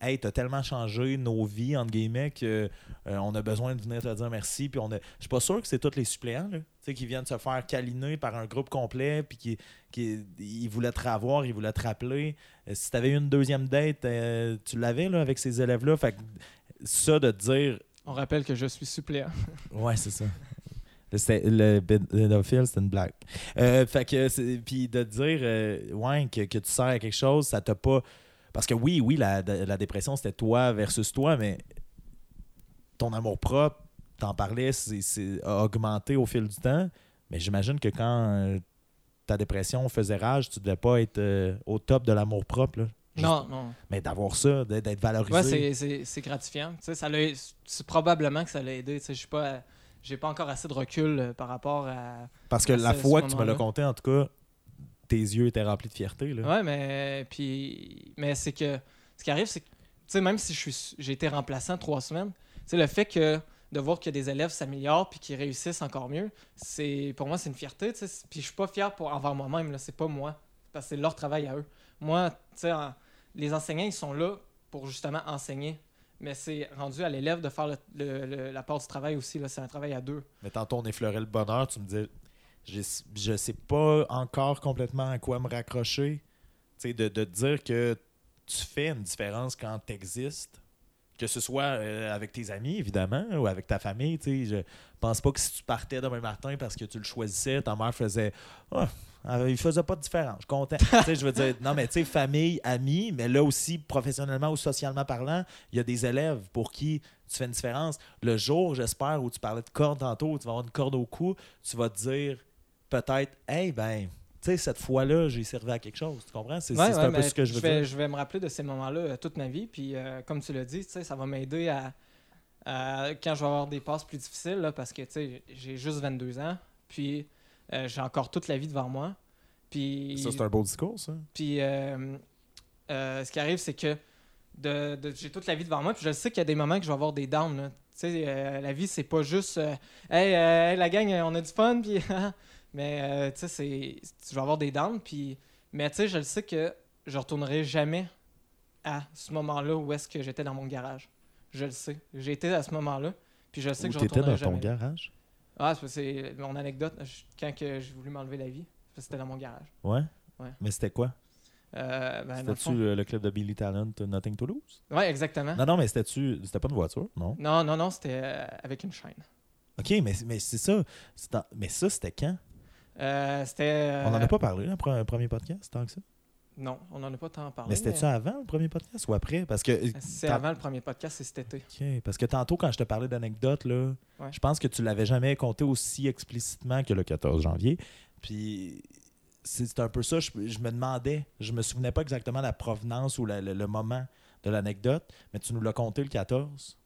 « Hey, t'as tellement changé nos vies, entre guillemets, qu'on a besoin de venir te dire merci. » Je suis pas sûr que c'est tous les suppléants là, qui viennent se faire câliner par un groupe complet puis qui voulaient te revoir, ils voulaient te rappeler. Si t'avais eu une deuxième date, tu l'avais là, avec ces élèves-là. Fait que ça de te dire... On rappelle que je suis suppléant. Ouais, c'est ça. Le pédophile, c'était une blague. Fait que... Puis de te dire ouais, que tu sers à quelque chose, ça t'a pas... Parce que oui, la dépression, c'était toi versus toi, mais ton amour-propre, t'en parlais, a augmenté au fil du temps. Mais j'imagine que quand ta dépression faisait rage, tu devais pas être au top de l'amour-propre. Non. Mais d'avoir ça, d'être valorisé. Oui, c'est gratifiant. C'est probablement que ça l'a aidé. Je suis pas... J'ai pas encore assez de recul par rapport à... Parce que la fois que tu me l'as conté, en tout cas... Tes yeux étaient remplis de fierté. Oui, mais c'est que ce qui arrive, c'est que même si j'ai été remplaçant 3 semaines, le fait que de voir que des élèves s'améliorent et qu'ils réussissent encore mieux, pour moi, c'est une fierté. Puis je suis pas fier envers moi-même. Là, c'est pas moi. Parce que c'est leur travail à eux. Moi, les enseignants, ils sont là pour justement enseigner. Mais c'est rendu à l'élève de faire la part du travail aussi. Là, c'est un travail à deux. Mais tantôt, on effleurait le bonheur. Tu me dis... Je sais pas encore complètement à quoi me raccrocher. T'sais, de dire que tu fais une différence quand t'existes, que ce soit avec tes amis, évidemment, ou avec ta famille. T'sais, je pense pas que si tu partais demain matin parce que tu le choisissais, ta mère faisait « Ah, oh, il faisait pas de différence, je suis content. » Je veux dire, non, mais tu sais, famille, amis, mais là aussi, professionnellement ou socialement parlant, il y a des élèves pour qui... Tu fais une différence. Le jour, j'espère, où tu parlais de corde tantôt, où tu vas avoir une corde au cou, tu vas te dire peut-être, hey, ben, tu sais, cette fois-là, j'ai servi à quelque chose. Tu comprends? C'est un peu ce que je veux dire. Je vais me rappeler de ces moments-là toute ma vie. Puis, comme tu l'as dit, tu sais, ça va m'aider à quand je vais avoir des passes plus difficiles, là, parce que, tu sais, j'ai juste 22 ans. Puis, j'ai encore toute la vie devant moi. Puis. Ça, c'est un beau discours, ça. Puis, ce qui arrive, c'est que. J'ai toute la vie devant moi, puis je sais qu'il y a des moments que je vais avoir des downs. Là. La vie, c'est pas juste hey, la gang, on a du fun, puis mais je vais avoir des downs, puis mais je le sais que je retournerai jamais à ce moment-là où est-ce que j'étais dans mon garage. Je le sais. J'ai été à ce moment-là, puis je sais que je retournerai jamais. Où t'étais dans ton garage? Ah, c'est mon anecdote. Quand j'ai voulu m'enlever la vie, c'était dans mon garage. Ouais. Mais c'était quoi? C'était-tu le club de Billy Talent, Nothing to Lose? Oui, exactement. Non, mais c'était pas une voiture, non? Non, c'était avec une chaîne. OK, mais c'est ça. Mais ça, c'était quand? On n'en a pas parlé, le premier podcast, tant que ça? Non, on n'en a pas tant parlé. Mais c'était-tu avant le premier podcast ou après? Parce que c'est avant le premier podcast, c'est cet été. OK, parce que tantôt, quand je te parlais d'anecdotes, là, ouais. Je pense que tu l'avais jamais compté aussi explicitement que le 14 janvier. Puis... C'est un peu ça, je me demandais, je me souvenais pas exactement la provenance ou le moment de l'anecdote, mais tu nous l'as conté le 14,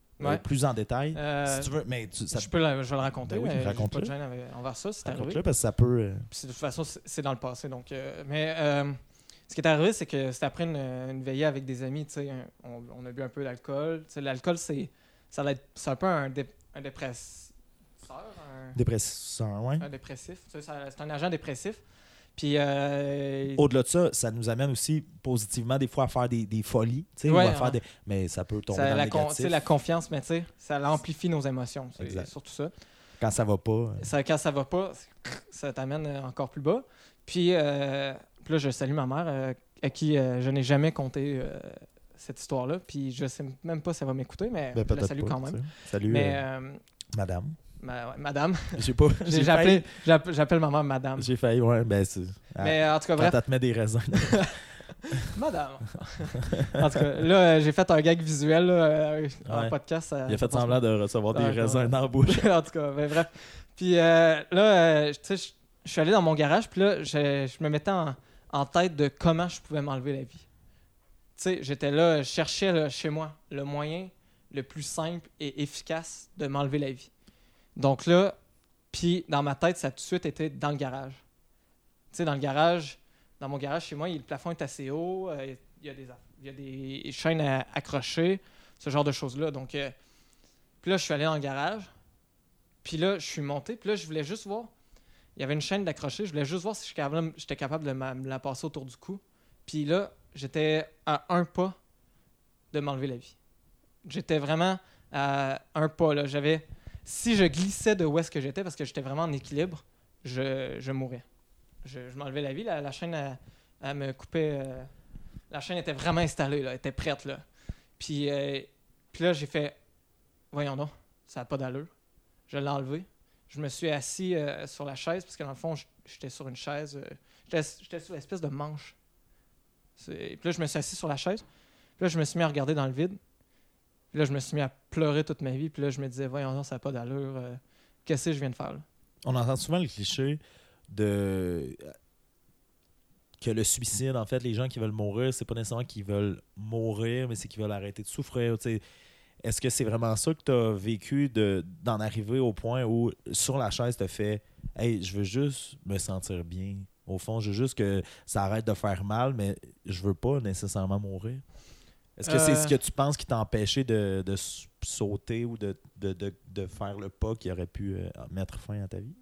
plus en détail, si tu veux. Mais je vais le raconter, ben oui, mais j'ai pas de gêne envers ça, c'est arrivé. Parce que ça peut... De toute façon, c'est dans le passé, donc... ce qui est arrivé, c'est que c'était après une veillée avec des amis, on a bu un peu d'alcool. L'alcool, ça va être, c'est un peu un dépresseur. Dépresseur, oui. Un dépressif. C'est un agent dépressif. Puis, au-delà de ça, ça nous amène aussi positivement des fois à faire des folies. Ouais, ou à faire des... Mais ça peut tomber dans le négatif. C'est la confiance, mais ça amplifie nos émotions. C'est surtout ça. Quand ça va pas. Quand ça va pas, ça t'amène encore plus bas. Puis, là, je salue ma mère à qui je n'ai jamais compté cette histoire-là. Puis, je sais même pas si elle va m'écouter, mais je la salue quand même. Salut, mais, madame. Madame. J'appelle ma mère madame. J'ai failli, ouais. Ben, mais en tout cas, bref. Quand elle te met des raisins. Madame. En tout cas, là, j'ai fait un gag visuel là, en podcast. Il a fait semblant de recevoir des raisins dans la bouche. En tout cas, ben, bref. Puis là, tu sais, je suis allé dans mon garage, puis là, je me mettais en tête de comment je pouvais m'enlever la vie. Tu sais, j'étais là, je cherchais là, chez moi le moyen le plus simple et efficace de m'enlever la vie. Donc là, puis dans ma tête, ça a tout de suite été dans le garage. Tu sais, dans mon garage chez moi, le plafond est assez haut, il y a des chaînes à accrocher, ce genre de choses-là. Donc, puis là, je suis allé dans le garage, puis là, je suis monté, puis là, je voulais juste voir. Il y avait une chaîne d'accrocher, je voulais juste voir si j'étais capable de me la passer autour du cou. Puis là, j'étais à un pas de m'enlever la vie. J'étais vraiment à un pas, là. Si je glissais de où est-ce que j'étais, parce que j'étais vraiment en équilibre, je mourais. Je m'enlevais la vie. La chaîne, elle me coupait. La chaîne était vraiment installée, là, elle était prête. Là. Puis là, j'ai fait « Voyons donc, ça n'a pas d'allure. » Je l'ai enlevé. Je me suis assis sur la chaise, parce que dans le fond, j'étais sur une chaise. J'étais sur l'espèce de manche. Puis là, je me suis assis sur la chaise. Puis là, je me suis mis à regarder dans le vide. Puis là, je me suis mis à pleurer toute ma vie. Puis là, je me disais, voyons, ça n'a pas d'allure. Qu'est-ce que je viens de faire là? On entend souvent le cliché de que le suicide, en fait, les gens qui veulent mourir, c'est pas nécessairement qu'ils veulent mourir, mais c'est qu'ils veulent arrêter de souffrir. T'sais. Est-ce que c'est vraiment ça que tu as vécu d'en arriver au point où, sur la chaise, tu as fait « Hey, je veux juste me sentir bien. Au fond, je veux juste que ça arrête de faire mal, mais je veux pas nécessairement mourir. » Est-ce que c'est ce que tu penses qui t'a empêché de sauter ou de faire le pas qui aurait pu mettre fin à ta vie?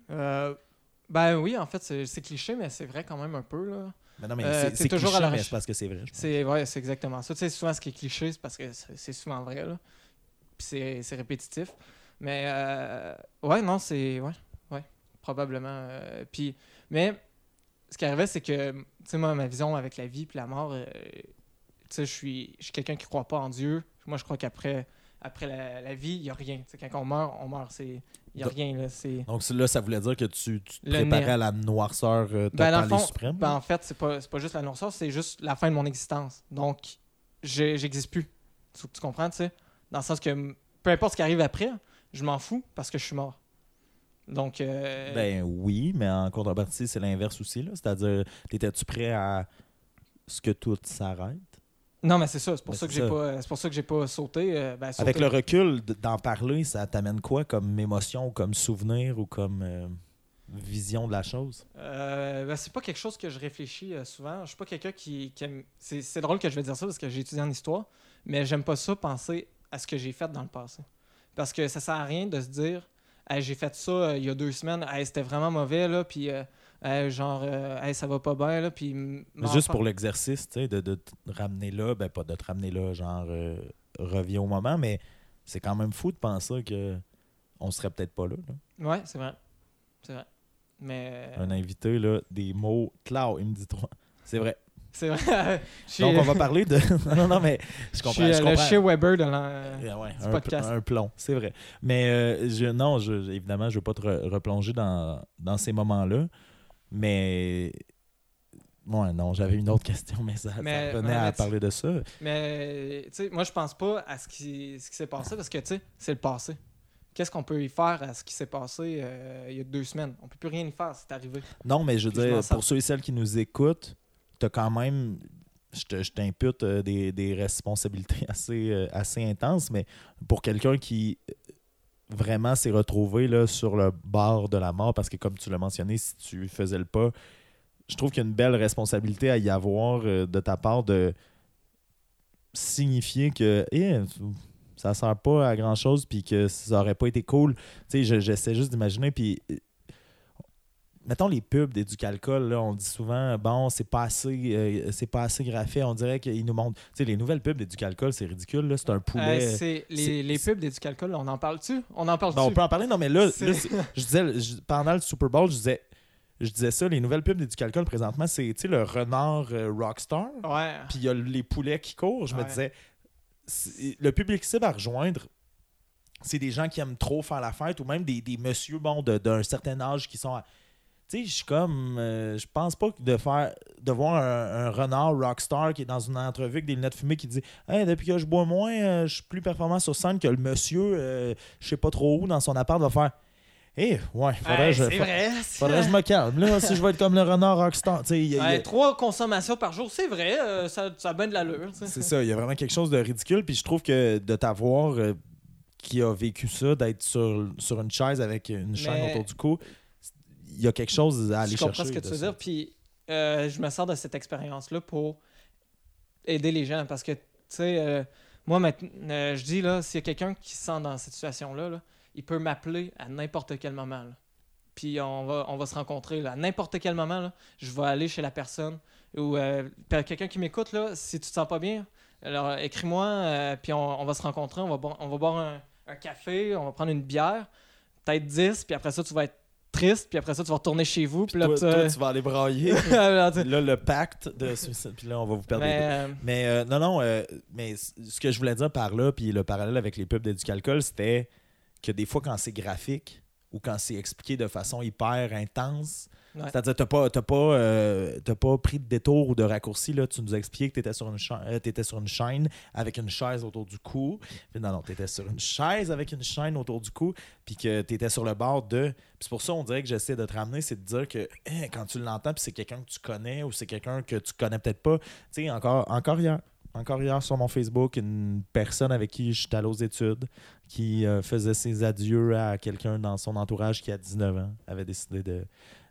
Ben oui, en fait, c'est cliché, mais c'est vrai quand même un peu. Là. Mais non, mais c'est toujours cliché, à la recherche. Mais c'est parce que c'est vrai. C'est exactement ça. Tu sais, souvent, ce qui est cliché, c'est parce que c'est souvent vrai. Là. Puis c'est répétitif. Mais ouais, non, c'est... Ouais, probablement. Puis, mais ce qui arrivait, c'est que, tu sais, moi, ma vision avec la vie puis la mort... je suis quelqu'un qui ne croit pas en Dieu. Moi, je crois qu'après la vie, il n'y a rien. T'sais, quand on meurt. Il n'y a rien. Là, donc là, ça voulait dire que tu te préparais à la noirceur totale et suprême? Ben, en fait, c'est pas juste la noirceur, c'est juste la fin de mon existence. Donc, j'existe plus. Tu comprends? T'sais? Dans le sens que peu importe ce qui arrive après, je m'en fous parce que je suis mort. Donc, ben oui, mais en contrepartie, c'est l'inverse aussi. Là. C'est-à-dire, étais-tu prêt à ce que tout s'arrête? Non, mais c'est ça. C'est pour ça que j'ai pas sauté. Sauté. Avec le recul, d'en parler, ça t'amène quoi comme émotion, comme souvenir ou comme vision de la chose? C'est pas quelque chose que je réfléchis souvent. Je suis pas quelqu'un qui aime... C'est drôle que je vais dire ça parce que j'ai étudié en histoire, mais j'aime pas ça penser à ce que j'ai fait dans le passé. Parce que ça sert à rien de se dire « j'ai fait ça il y a 2 semaines, c'était vraiment mauvais, là, puis... ça va pas bien, là, puis... » Mais juste pour l'exercice, tu sais, de te ramener là, ben pas de te ramener là, genre, reviens au moment, mais c'est quand même fou de penser que on serait peut-être pas là, là. Ouais, c'est vrai. C'est vrai. Mais... Un invité, là, des mots clairs, il me dit 3. C'est vrai. C'est vrai. Donc, on va parler de... non, mais je comprends. Je suis le Shea Weber de du podcast. Un plomb, c'est vrai. Mais évidemment, je veux pas te replonger dans ces moments-là. Mais ouais, non, j'avais une autre question, mais ça revenait à parler de ça. Mais tu sais, moi, je pense pas à ce qui s'est passé parce que tu sais, c'est le passé. Qu'est-ce qu'on peut y faire à ce qui s'est passé il y a 2 semaines? On peut plus rien y faire, c'est arrivé. Non, mais je veux dire, pour ceux et celles qui nous écoutent, t'as quand même, je t'impute des responsabilités assez intenses, mais pour quelqu'un qui vraiment s'est retrouvé là, sur le bord de la mort, parce que comme tu l'as mentionné, si tu faisais le pas, je trouve qu'il y a une belle responsabilité à y avoir de ta part de signifier que ça sert pas à grand chose, puis que ça aurait pas été cool. Tu sais, j'essaie juste d'imaginer, puis mettons les pubs d'Éducalcool, là, on dit souvent bon, c'est pas assez graffé, on dirait qu'ils nous montrent, tu sais, les nouvelles pubs d'Éducalcool, c'est ridicule là, c'est un poulet. Les pubs d'Éducalcool, on en parle-tu? On en parle-tu? Non, on peut en parler, non mais là je disais pendant le Super Bowl, je disais ça, les nouvelles pubs d'Éducalcool présentement, c'est, tu sais, le renard rockstar. Ouais. Puis il y a les poulets qui courent, je me disais le public cible à rejoindre, c'est des gens qui aiment trop faire la fête ou même des messieurs bon d'un certain âge qui sont à... Tu sais, je suis comme... je pense pas que de voir un renard rockstar qui est dans une entrevue avec des lunettes fumées qui dit « Hey, depuis que je bois moins, je suis plus performant sur scène que le monsieur, je sais pas trop où, dans son appart, va faire « Hey, ouais, faudrait que je me calme. Là, si je vais être comme le renard rockstar. » Trois consommations par jour, c'est vrai, ça a bien de l'allure. T'sais. C'est ça, il y a vraiment quelque chose de ridicule. Puis je trouve que de t'avoir qui a vécu ça, d'être sur une chaise avec une chaîne autour du cou... Il y a quelque chose à aller chercher. Je comprends ce que tu veux dire. Puis je me sers de cette expérience-là pour aider les gens. Parce que, tu sais, moi, je dis, là, s'il y a quelqu'un qui se sent dans cette situation-là, là, il peut m'appeler à n'importe quel moment. Là. Puis on va se rencontrer là. À n'importe quel moment. Là, je vais aller chez la personne. Ou quelqu'un qui m'écoute, là, si tu te sens pas bien, alors écris-moi, puis on va se rencontrer. On va boire un café, on va prendre une bière, peut-être 10, puis après ça, tu vas être triste, puis après ça, tu vas retourner chez vous. Puis toi, tu vas aller brailler. Là, le pacte de suicide, puis là, on va vous perdre. Mais ce que je voulais dire par là, puis le parallèle avec les pubs d'Éducalcool, c'était que des fois, quand c'est graphique ou quand c'est expliqué de façon hyper intense, c'est-à-dire que t'as pas pris de détour ou de raccourci. Là, tu nous as expliqué que t'étais sur une chaîne avec une chaise autour du cou. Non, t'étais sur une chaise avec une chaîne autour du cou, puis que t'étais sur le bord de... Puis c'est pour ça, on dirait que j'essaie de te ramener, c'est de dire que quand tu l'entends, puis c'est quelqu'un que tu connais ou c'est quelqu'un que tu connais peut-être pas. Tu sais, encore hier sur mon Facebook, une personne avec qui je suis allé aux études, qui faisait ses adieux à quelqu'un dans son entourage qui, à 19 ans, avait décidé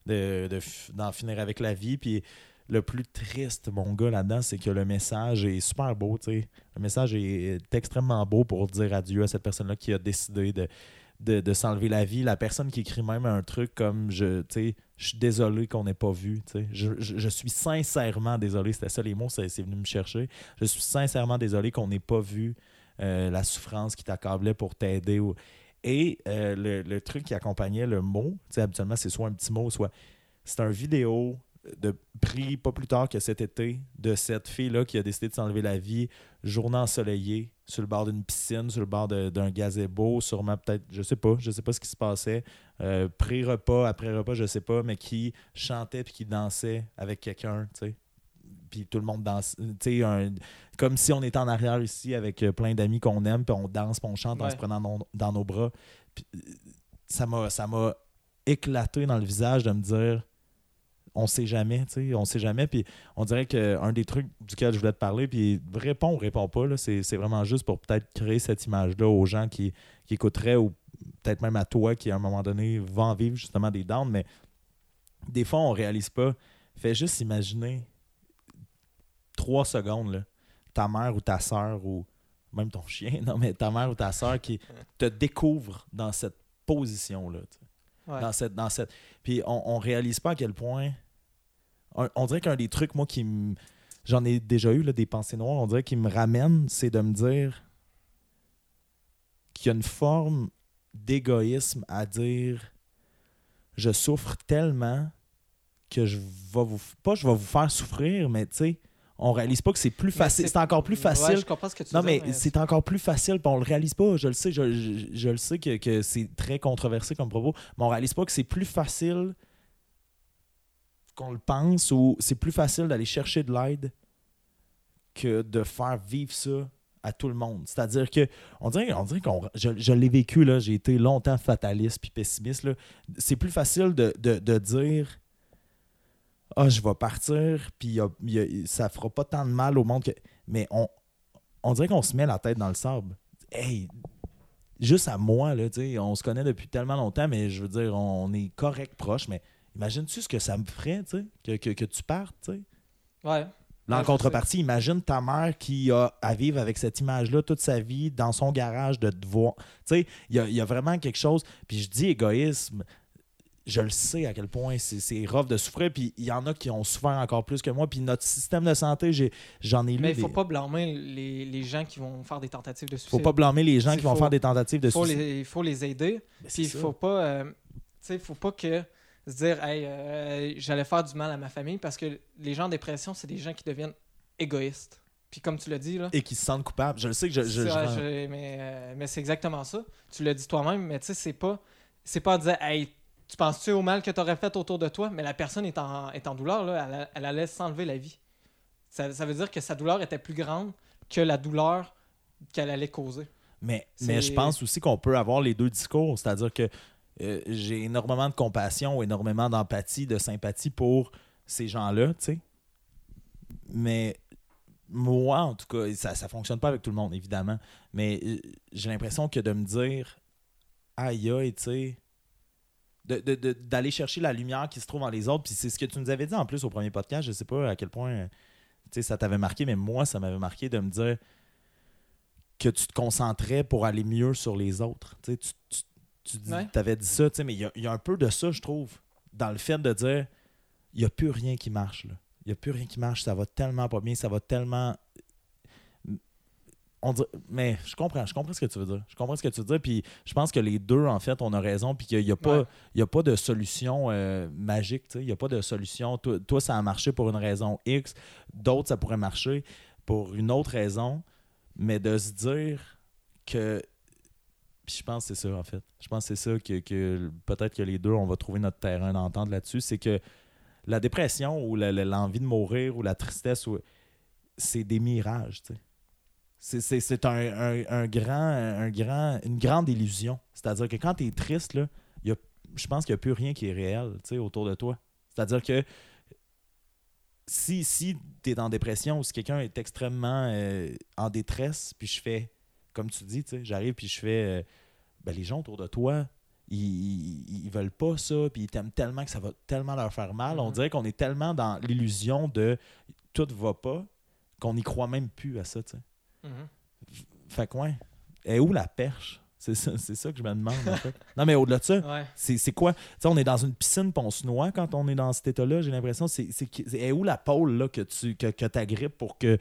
d'en finir avec la vie. Puis le plus triste, mon gars, là-dedans, c'est que le message est super beau, tu sais. Le message est extrêmement beau pour dire adieu à cette personne-là qui a décidé de s'enlever la vie. La personne qui écrit même un truc comme je suis désolé qu'on n'ait pas vu, tu sais. Je suis sincèrement désolé, c'était ça les mots, c'est venu me chercher. Je suis sincèrement désolé qu'on n'ait pas vu la souffrance qui t'accablait pour t'aider. Et le truc qui accompagnait le mot, tu sais, habituellement, c'est soit un petit mot, soit... C'est un vidéo pris pas plus tard que cet été de cette fille-là qui a décidé de s'enlever la vie, journée ensoleillée, sur le bord d'une piscine, sur le bord d'un gazebo, sûrement peut-être, je sais pas ce qui se passait, pré-repas, après-repas, je sais pas, mais qui chantait puis qui dansait avec quelqu'un, tu sais. Puis tout le monde danse, tu sais, comme si on était en arrière ici avec plein d'amis qu'on aime, puis on danse, puis on chante en se prenant dans nos bras. Puis ça m'a éclaté dans le visage de me dire, on sait jamais. Puis on dirait qu'un des trucs duquel je voulais te parler, puis réponds ou réponds pas, là, c'est vraiment juste pour peut-être créer cette image-là aux gens qui écouteraient, ou peut-être même à toi qui, à un moment donné, va en vivre justement des downs, mais des fois, on réalise pas. Fais juste imaginer 3 secondes, là, ta mère ou ta soeur ou même ton chien, ta mère ou ta soeur qui te découvre dans cette position-là. Ouais. Dans cette... Puis on réalise pas à quel point... On dirait qu'un des trucs, moi, j'en ai déjà eu là, des pensées noires, on dirait qui me ramène, c'est de me dire qu'il y a une forme d'égoïsme à dire « Je souffre tellement que je vais vous... » Pas « je vais vous faire souffrir », mais tu sais... On réalise pas que c'est plus facile. C'est encore plus facile. Ouais, je comprends ce que tu dis. Mais c'est encore plus facile. On le réalise pas. Je le sais. Je le sais que c'est très controversé comme propos. Mais on réalise pas que c'est plus facile qu'on le pense, ou c'est plus facile d'aller chercher de l'aide que de faire vivre ça à tout le monde. C'est-à-dire que on dirait qu'on... Je l'ai vécu, là. J'ai été longtemps fataliste puis pessimiste, là. C'est plus facile de dire... Ah, je vais partir, puis ça fera pas tant de mal au monde que... Mais on dirait qu'on se met la tête dans le sable. Hey, juste à moi, là, tu sais, on se connaît depuis tellement longtemps, mais je veux dire, on est correct proche, mais imagine-tu ce que ça me ferait, tu sais, que tu partes, tu sais? Ouais. Là, en contrepartie, imagine ta mère qui a à vivre avec cette image-là toute sa vie, dans son garage, de te voir. Tu sais, il y a vraiment quelque chose. Puis je dis égoïsme, je le sais à quel point c'est rough de souffrir. Puis il y en a qui ont souffert encore plus que moi. Puis notre système de santé, j'en ai lu. Mais il ne faut pas blâmer les gens qui vont faire des tentatives de suicide. Il ne faut pas blâmer les gens qui vont faire des tentatives de suicide. Il faut les aider. Puis il ne faut pas que... se dire « Hey, j'allais faire du mal à ma famille » parce que les gens en dépression, c'est des gens qui deviennent égoïstes. Puis comme tu l'as dit... là, et qui se sentent coupables. Je le sais que mais c'est exactement ça. Tu l'as dit toi-même, mais tu sais, c'est pas en disant « Hey, tu penses-tu au mal que tu aurais fait autour de toi? » Mais la personne est en douleur, là, elle allait s'enlever la vie. Ça veut dire que sa douleur était plus grande que la douleur qu'elle allait causer. Mais je pense aussi qu'on peut avoir les deux discours, c'est-à-dire que j'ai énormément de compassion, énormément d'empathie, de sympathie pour ces gens-là, tu sais. Mais moi, en tout cas, ça fonctionne pas avec tout le monde, évidemment. Mais j'ai l'impression que de me dire « Aïe, aïe, tu sais », d'aller chercher la lumière qui se trouve dans les autres. Puis c'est ce que tu nous avais dit en plus au premier podcast. Je sais pas à quel point ça t'avait marqué, mais moi, ça m'avait marqué de me dire que tu te concentrais pour aller mieux sur les autres. T'sais, tu avais dit ça, mais il y a un peu de ça, je trouve, dans le fait de dire il n'y a plus rien qui marche. Il n'y a plus rien qui marche, ça va tellement pas bien, ça va tellement... Mais je comprends ce que tu veux dire. Je comprends ce que tu veux dire, puis je pense que les deux, en fait, on a raison, puis qu'il n'y a pas, y a pas de solution magique, il n'y a pas de solution. Toi, ça a marché pour une raison X, d'autres, ça pourrait marcher pour une autre raison, mais de se dire que... Je pense que c'est ça, en fait. Je pense que c'est ça que peut-être que les deux, on va trouver notre terrain d'entente là-dessus. C'est que la dépression ou l'envie de mourir ou la tristesse, c'est des mirages, tu sais. C'est une grande illusion. C'est-à-dire que quand tu es triste, là, je pense qu'il n'y a plus rien qui est réel, tu sais, autour de toi. C'est-à-dire que si tu es en dépression ou si quelqu'un est extrêmement en détresse, puis je fais... Comme tu dis, tu sais, j'arrive puis je fais les gens autour de toi, ils veulent pas ça, puis ils t'aiment tellement que ça va tellement leur faire mal. Mm-hmm. On dirait qu'on est tellement dans l'illusion de tout va pas qu'on n'y croit même plus à ça, tu sais. Mm-hmm. Fait que ouais. Et où la perche? C'est ça que je me demande en fait. Non, mais au-delà de ça, c'est quoi? Tu sais, on est dans une piscine puis on se noie quand on est dans cet état-là, j'ai l'impression. Et où la pôle là, que t'agrippes pour que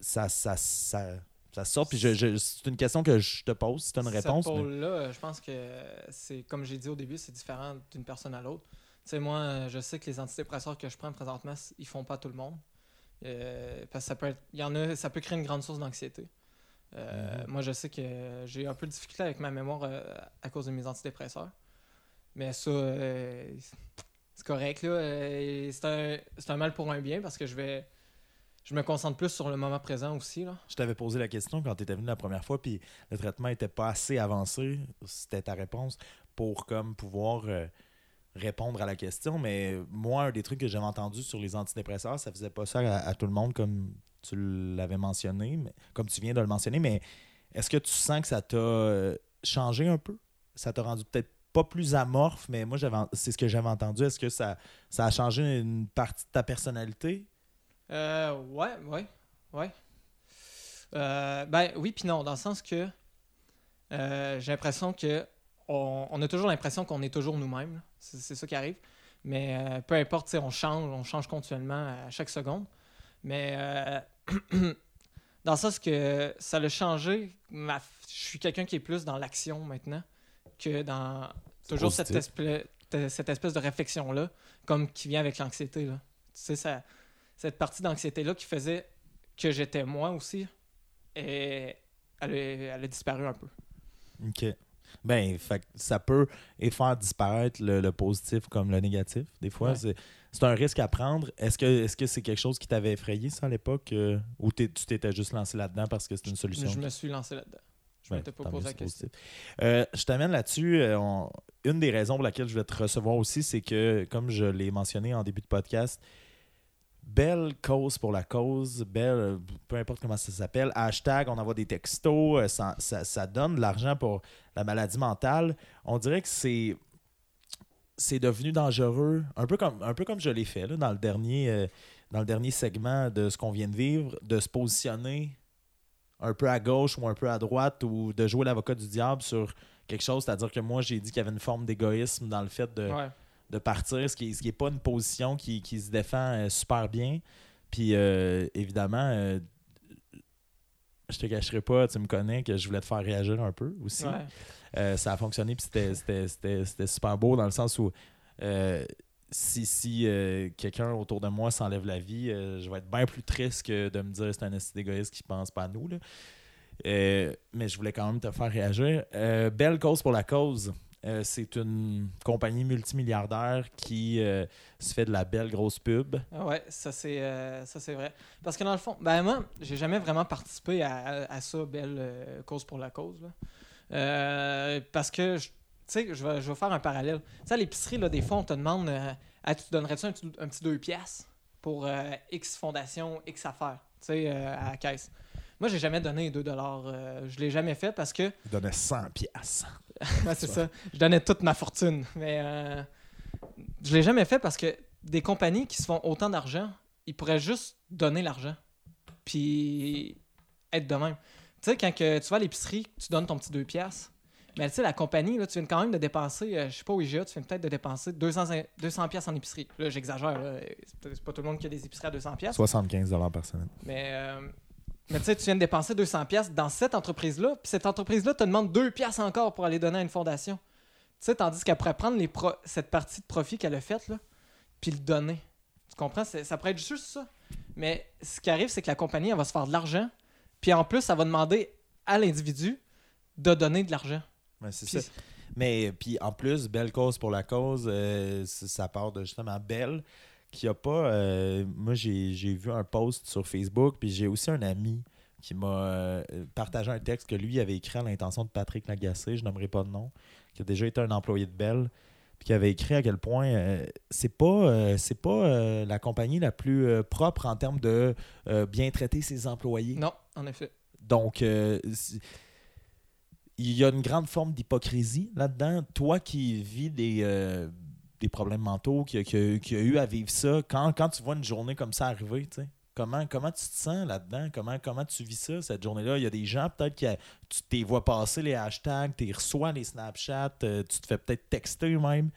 ça sort, puis c'est une question que je te pose, si tu as une réponse. Cette pôle-là, mais... je pense que c'est, comme j'ai dit au début, c'est différent d'une personne à l'autre. Tu sais, moi, je sais que les antidépresseurs que je prends présentement, ils font pas tout le monde. Parce que ça peut créer une grande source d'anxiété. Moi, je sais que j'ai un peu de difficulté avec ma mémoire à cause de mes antidépresseurs. Mais ça, c'est correct, là. C'est un mal pour un bien, parce que je me concentre plus sur le moment présent aussi, là. Je t'avais posé la question quand tu étais venu la première fois, puis le traitement n'était pas assez avancé, c'était ta réponse, pour comme pouvoir répondre à la question. Mais moi, un des trucs que j'avais entendu sur les antidépresseurs, ça faisait pas ça à tout le monde comme tu l'avais mentionné, comme tu viens de le mentionner, mais est-ce que tu sens que ça t'a changé un peu? Ça t'a rendu peut-être pas plus amorphe, mais moi, c'est ce que j'avais entendu. Est-ce que ça a changé une partie de ta personnalité? Ouais. Ben oui puis non, dans le sens que j'ai l'impression que on a toujours l'impression qu'on est toujours nous-mêmes, là. C'est ça qui arrive. Mais peu importe, tu sais, on change continuellement à chaque seconde. Mais dans le sens que ça l'a changé, je suis quelqu'un qui est plus dans l'action maintenant que dans toujours cette espèce de réflexion là, comme qui vient avec l'anxiété là. Tu sais, ça. Cette partie d'anxiété-là qui faisait que j'étais moi aussi, et elle a disparu un peu. OK. Ben, fait, ça peut faire disparaître le positif comme le négatif. Des fois, c'est un risque à prendre. Est-ce que c'est quelque chose qui t'avait effrayé, ça, à l'époque, ou tu t'étais juste lancé là-dedans parce que c'est une solution? Je me suis lancé là-dedans. Je m'étais pas posé la question. Je t'amène là-dessus. Une des raisons pour laquelle je vais te recevoir aussi, c'est que, comme je l'ai mentionné en début de podcast, belle cause pour la cause, belle, peu importe comment ça s'appelle, hashtag, on envoie des textos, ça donne de l'argent pour la maladie mentale. On dirait que c'est devenu dangereux, un peu comme je l'ai fait là, dans le dernier dans le dernier segment de ce qu'on vient de vivre, de se positionner un peu à gauche ou un peu à droite ou de jouer l'avocat du diable sur quelque chose. C'est-à-dire que moi, j'ai dit qu'il y avait une forme d'égoïsme dans le fait de partir, ce qui est pas une position qui se défend super bien. Puis évidemment, je te cacherai pas, tu me connais, que je voulais te faire réagir un peu aussi. Ouais. Ça a fonctionné, puis c'était super beau dans le sens où si quelqu'un autour de moi s'enlève la vie, je vais être bien plus triste que de me dire que c'est un esti d'égoïste qui pense pas à nous. Là. Mais je voulais quand même te faire réagir. Belle cause pour la cause. C'est une compagnie multimilliardaire qui se fait de la belle grosse pub. Ouais, ça c'est vrai. Parce que dans le fond, ben moi, j'ai jamais vraiment participé à ça, belle cause pour la cause. Là. Parce que, tu sais, je vais faire un parallèle. Tu sais, à l'épicerie, là, des fois, on te demande tu donnerais-tu un petit 2$ pour X fondation, X affaires, tu sais, à la caisse. Moi, j'ai jamais donné 2$. Je l'ai jamais fait parce que... Je donnais 100$. Ouais, c'est ça. Je donnais toute ma fortune. Mais je l'ai jamais fait parce que des compagnies qui se font autant d'argent, ils pourraient juste donner l'argent puis être de même. Tu sais, quand tu vas à l'épicerie, tu donnes ton petit 2$. Mais tu sais, la compagnie, là, tu viens quand même de dépenser, je sais pas au IGA, tu viens peut-être de dépenser 200$ en épicerie. Là, j'exagère. Là. C'est pas tout le monde qui a des épiceries à 200$. 75$ par semaine. Mais tu sais, tu viens de dépenser 200$ dans cette entreprise-là, puis cette entreprise-là te demande 2$ encore pour aller donner à une fondation. Tu sais, tandis qu'elle pourrait prendre cette partie de profit qu'elle a faite, puis le donner. Tu comprends? Ça pourrait être juste ça. Mais ce qui arrive, c'est que la compagnie, elle va se faire de l'argent, puis en plus, elle va demander à l'individu de donner de l'argent. Ouais, c'est ça. Mais puis en plus, belle cause pour la cause, ça part de justement belle. Qui a pas... moi, j'ai vu un post sur Facebook, puis j'ai aussi un ami qui m'a partagé un texte que lui avait écrit à l'intention de Patrick Lagacé, je nommerai pas de nom, qui a déjà été un employé de Bell, puis qui avait écrit à quel point c'est pas la compagnie la plus propre en termes de bien traiter ses employés. Non, en effet. Donc... il y a une grande forme d'hypocrisie là-dedans. Toi qui vis des problèmes mentaux qu'il y a eu à vivre ça, quand tu vois une journée comme ça arriver, tu sais, comment tu te sens là-dedans? Comment tu vis ça, cette journée-là? Il y a des gens, peut-être, tu t'es vois passer les hashtags, tu reçois les Snapchats, tu te fais peut-être texter même.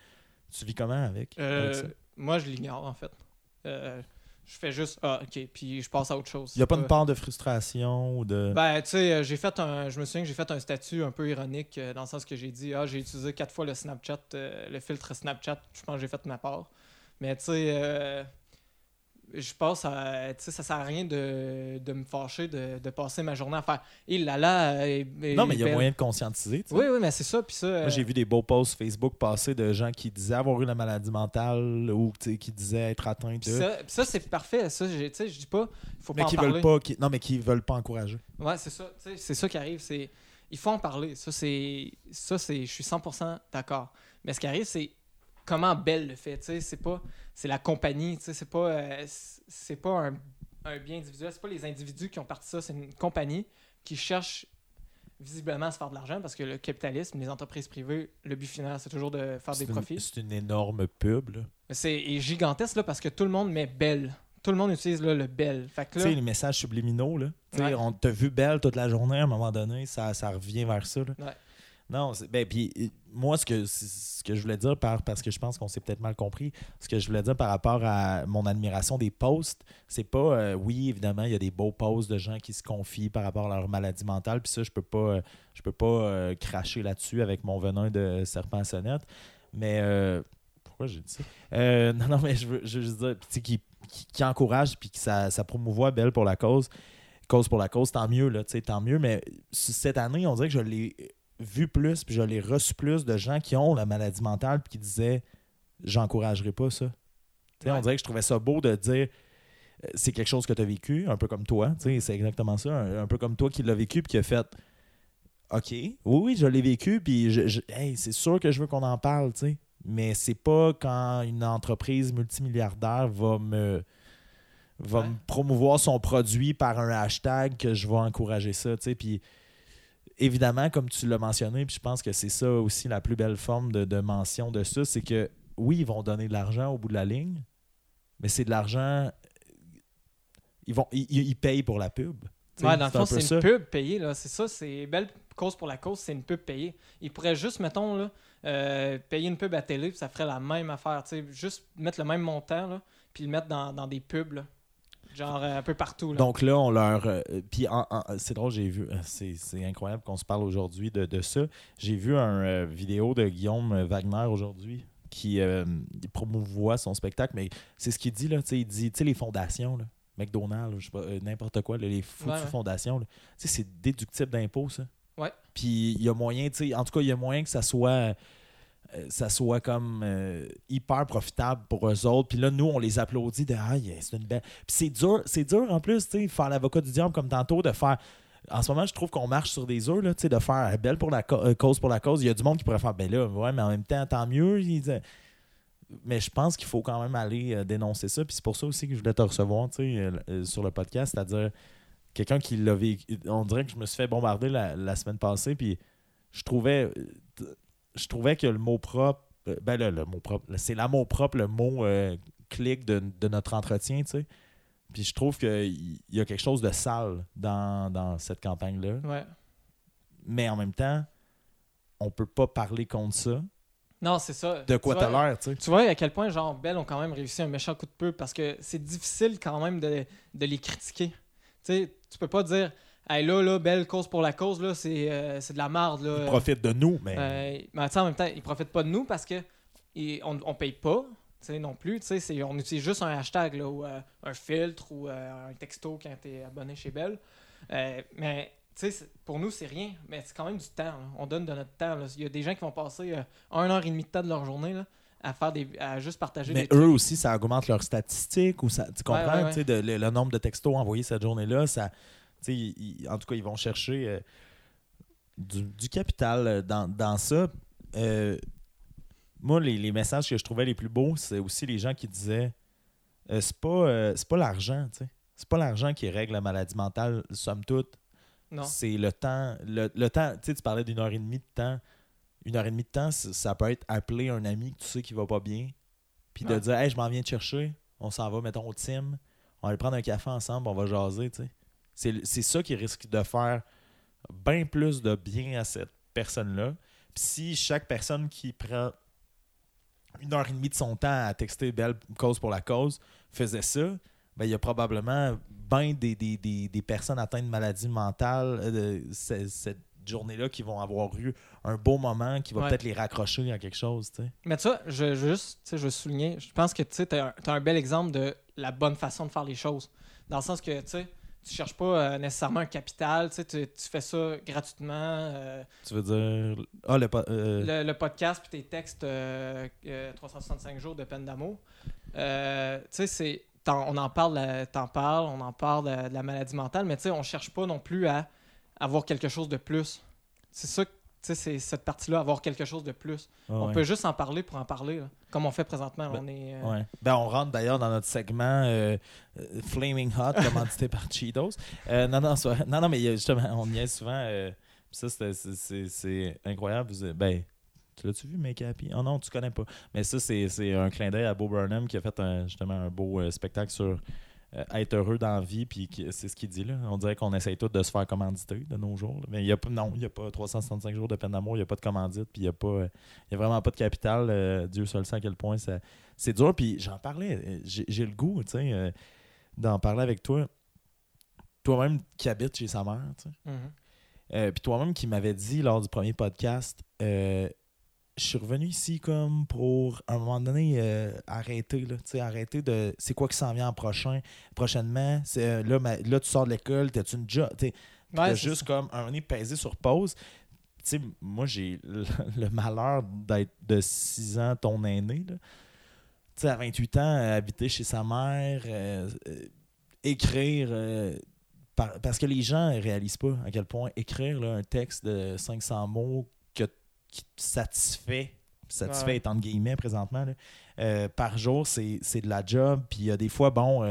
Tu vis comment avec ça? Moi, je l'ignore, en fait. Je fais juste « Ah, OK », puis je passe à autre chose. Il n'y a pas une part de frustration ou de… Ben, tu sais, je me souviens que j'ai fait un statut un peu ironique dans le sens que j'ai dit « Ah, j'ai utilisé 4 fois le Snapchat, le filtre Snapchat, je pense que j'ai fait ma part. » Mais tu sais, je passe à… Tu sais, ça sert à rien de me fâcher, de passer ma journée à faire « Il là là… » Non, mais il y a moyen de conscientiser, t'sais. Oui, oui, mais c'est ça, puis ça… Moi, j'ai vu des beaux posts Facebook passer de gens qui disaient avoir eu la maladie mentale ou qui disaient être atteints de… Puis ça, c'est parfait, ça, tu sais, je dis pas… Faut pas en parler. Non, mais qui veulent pas encourager. Ouais, c'est ça, tu sais, c'est ça qui arrive, c'est… Il faut en parler, je suis 100% d'accord. Mais ce qui arrive, c'est… Comment Bell le fait, tu sais, c'est la compagnie, tu sais, c'est pas un bien individuel, c'est pas les individus qui ont parti ça, c'est une compagnie qui cherche visiblement à se faire de l'argent parce que le capitalisme, les entreprises privées, le but final, c'est toujours de faire des profits. C'est une énorme pub, là. C'est gigantesque, là, parce que tout le monde met Bell. Tout le monde utilise là, le Bell. Tu sais, les messages subliminaux, là. Ouais. On t'a vu Bell toute la journée, à un moment donné, ça revient vers ça, là. Ouais. Non, puis moi, ce que je voulais dire, parce que je pense qu'on s'est peut-être mal compris, ce que je voulais dire par rapport à mon admiration des posts, c'est pas, oui, évidemment, il y a des beaux posts de gens qui se confient par rapport à leur maladie mentale, puis ça, je peux pas cracher là-dessus avec mon venin de serpent à sonnette, mais, pourquoi j'ai dit ça? Non, mais je veux juste dire, tu sais, qui encourage, puis que ça promouvoit Bell pour la cause, tant mieux, là, tu sais, tant mieux, mais cette année, on dirait que je l'ai... vu plus, puis je l'ai reçu plus de gens qui ont la maladie mentale puis qui disaient « j'encouragerai pas ça ». Ouais. On dirait que je trouvais ça beau de dire « c'est quelque chose que tu as vécu, un peu comme toi ». C'est exactement ça, un peu comme toi qui l'a vécu puis qui a fait « ok, oui, je l'ai vécu, puis hey, c'est sûr que je veux qu'on en parle ». Mais c'est pas quand une entreprise multimilliardaire va me promouvoir son produit par un hashtag que je vais encourager ça. Puis évidemment, comme tu l'as mentionné, puis je pense que c'est ça aussi la plus belle forme de mention de ça, c'est que oui, ils vont donner de l'argent au bout de la ligne, mais c'est de l'argent ils payent pour la pub. Ouais, dans le fond, c'est une pub payée, là. C'est ça, c'est belle cause pour la cause, c'est une pub payée. Ils pourraient juste, mettons, là, payer une pub à télé, puis ça ferait la même affaire. T'sais. Juste mettre le même montant, là, puis le mettre dans des pubs, là. Genre un peu partout. Là. Donc là, on leur... puis c'est drôle, j'ai vu... C'est incroyable qu'on se parle aujourd'hui de ça. J'ai vu une vidéo de Guillaume Wagner aujourd'hui qui promouvoit son spectacle, mais c'est ce qu'il dit, là. Il dit, tu sais, les fondations, là. McDonald's, je sais pas, n'importe quoi, là, les foutues fondations. Tu sais, c'est déductible d'impôts, ça. Ouais. Puis il y a moyen, tu sais, en tout cas, il y a moyen que ça soit comme hyper profitable pour eux autres. Puis là, nous, on les applaudit de « Ah, yeah, c'est une belle... » Puis c'est dur en plus, tu sais, faire l'avocat du diable comme tantôt, de faire... En ce moment, je trouve qu'on marche sur des œufs, là, tu sais, de faire « Belle pour la cause pour la cause ». Il y a du monde qui pourrait faire « Ben là, ouais, mais en même temps, tant mieux. » Mais je pense qu'il faut quand même aller dénoncer ça. Puis c'est pour ça aussi que je voulais te recevoir, tu sais, sur le podcast. C'est-à-dire, quelqu'un qui l'a vécu... On dirait que je me suis fait bombarder la semaine passée. Puis je trouvais que le mot propre... Ben là, le mot propre... C'est l'amour propre, le mot clic de notre entretien, tu sais. Puis je trouve qu'il y a quelque chose de sale dans cette campagne-là. Ouais. Mais en même temps, on peut pas parler contre ça. Non, c'est ça. De quoi t'as l'air, tu sais. Tu vois à quel point, genre, Bell ont quand même réussi un méchant coup de pub parce que c'est difficile quand même de les critiquer. Tu sais, tu peux pas dire, hey là, Bell, cause pour la cause, là, c'est de la marde, là. Ils profitent de nous, mais. Mais tu sais, en même temps, ils profitent pas de nous parce que on paye pas, tu sais, non plus. Tu sais, on utilise juste un hashtag, là, ou un filtre, ou un texto quand t'es abonné chez Bell. Mais. Tu sais, pour nous, c'est rien, mais c'est quand même du temps. Là. On donne de notre temps. Il y a des gens qui vont passer 1h30 de temps de leur journée là, à juste partager des trucs. Mais eux aussi, ça augmente leurs statistiques. Ou ça, tu comprends? Ouais. Tu sais, le nombre de textos envoyés cette journée-là, ça, tu sais, en tout cas, ils vont chercher du capital dans ça. Moi, les messages que je trouvais les plus beaux, c'est aussi les gens qui disaient « c'est pas l'argent, tu sais. C'est pas l'argent qui règle la maladie mentale, somme toute. » Non. C'est le temps. Le temps, tu sais, tu parlais d'une heure et demie de temps. Une heure et demie de temps, ça peut être appeler un ami que tu sais qui va pas bien. Puis de dire, hey, je m'en viens te chercher. On s'en va, mettons, au team. On va prendre un café ensemble, on va jaser, tu sais. C'est ça qui risque de faire bien plus de bien à cette personne-là. Puis si chaque personne qui prend une heure et demie de son temps à texter Belle cause pour la cause faisait ça, ben, il y a probablement bien des personnes atteintes de maladies mentales cette journée-là qui vont avoir eu un beau moment qui va peut-être les raccrocher à quelque chose. T'sais. Mais ça, je veux souligner, je pense que tu as un bel exemple de la bonne façon de faire les choses. Dans le sens que tu cherches pas nécessairement un capital, tu fais ça gratuitement. Tu veux dire le podcast puis tes textes 365 jours de peine d'amour. Tu sais, c'est... On en parle de la maladie mentale, mais tu sais, on cherche pas non plus à avoir quelque chose de plus. C'est ça, tu sais, c'est cette partie-là, avoir quelque chose de plus. Oh, on peut juste en parler pour en parler, là, comme on fait présentement. Ben, on est, on rentre d'ailleurs dans notre segment Flaming Hot, commandité par Cheetos. Non, mais justement, on y est souvent. Ça, c'est incroyable. Ben, tu l'as-tu vu, Make Happy? Oh non, tu connais pas. Mais ça, c'est un clin d'œil à Bo Burnham qui a fait justement un beau spectacle sur être heureux dans la vie. Puis c'est ce qu'il dit là. On dirait qu'on essaye tous de se faire commanditer de nos jours. Là. Mais il n'y a pas 365 jours de peine d'amour, il n'y a pas de commandite, puis il n'y a vraiment pas de capital. Dieu seul sait à quel point ça, c'est dur. Puis j'en parlais. J'ai le goût, tu sais, d'en parler avec toi. Toi-même qui habites chez sa mère, tu sais. Mm-hmm. Puis toi-même qui m'avais dit lors du premier podcast. Je suis revenu ici comme pour, à un moment donné, arrêter de... C'est quoi qui s'en vient en prochainement? C'est, là, tu sors de l'école, t'as-tu une job? T'as juste ça. Comme un moment donné pesé sur pause. T'sais, moi, j'ai le malheur d'être de 6 ans ton aîné. Là. T'sais, à 28 ans, habiter chez sa mère, écrire... parce que les gens ne réalisent pas à quel point écrire là, un texte de 500 mots qui te satisfait entre guillemets présentement, là, par jour, c'est de la job. Puis il y a des fois, bon,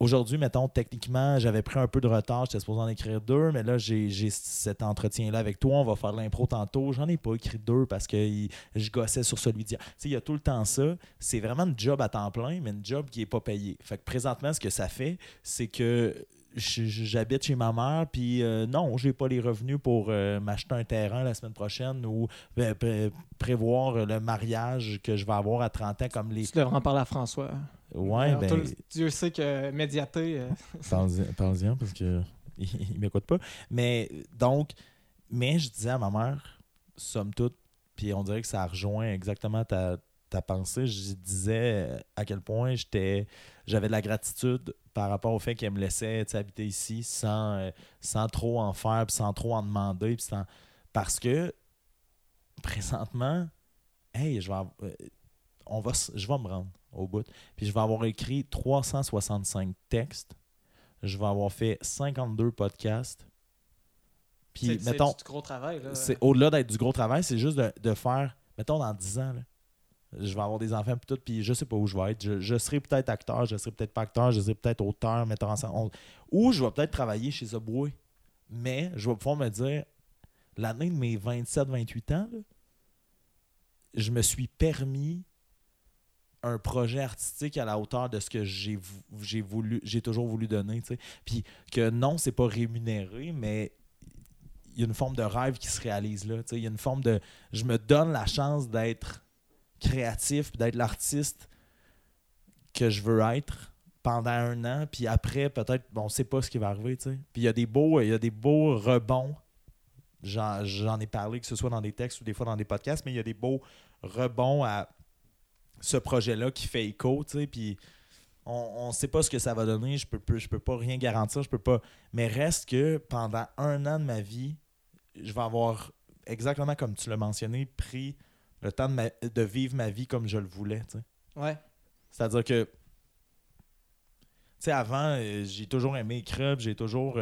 Aujourd'hui, mettons, techniquement, j'avais pris un peu de retard, j'étais supposé en écrire 2, mais là, j'ai cet entretien-là avec toi, on va faire de l'impro tantôt. J'en ai pas écrit 2 parce que je gossais sur celui d'hier. Tu sais, il y a tout le temps ça. C'est vraiment une job à temps plein, mais une job qui n'est pas payée. Fait que présentement, ce que ça fait, c'est que j'habite chez ma mère, puis non, j'ai pas les revenus pour m'acheter un terrain la semaine prochaine ou prévoir le mariage que je vais avoir à 30 ans comme les... Tu devrais en parler à François. Ouais, alors, ben... Toi, Dieu sait que médiater... Parle-en parce que il m'écoute pas. Mais donc, je disais à ma mère, somme toute, puis on dirait que ça rejoint exactement ta pensée, je disais à quel point j'avais de la gratitude par rapport au fait qu'elle me laissait habiter ici sans trop en faire, puis sans trop en demander. Puis parce que, présentement, hey, je vais me rendre au bout. Puis je vais avoir écrit 365 textes. Je vais avoir fait 52 podcasts. Puis, mettons, c'est du gros travail. Là. C'est, au-delà d'être du gros travail, c'est juste de faire, mettons, dans 10 ans, là, je vais avoir des enfants puis tout, puis je sais pas où je vais être. Je serai peut-être acteur, je serai peut-être pas acteur, je serai peut-être auteur, metteur en scène. Ou je vais peut-être travailler chez Subway. Mais je vais pouvoir me dire, l'année de mes 27-28 ans, là, je me suis permis un projet artistique à la hauteur de ce que j'ai toujours voulu donner. T'sais. Puis que non, c'est pas rémunéré, mais il y a une forme de rêve qui se réalise là. Il y a une forme de... Je me donne la chance d'être créatif, puis d'être l'artiste que je veux être pendant un an, puis après, peut-être, on ne sait pas ce qui va arriver, tu sais. Puis il y a des beaux rebonds, j'en ai parlé, que ce soit dans des textes ou des fois dans des podcasts, mais il y a des beaux rebonds à ce projet-là qui fait écho, tu sais, puis on ne sait pas ce que ça va donner, je peux pas rien garantir, je peux pas, mais reste que pendant un an de ma vie, je vais avoir, exactement comme tu l'as mentionné, pris le temps de vivre ma vie comme je le voulais. Tu sais. Ouais. C'est-à-dire que, tu sais, avant, j'ai toujours aimé écrire, j'ai toujours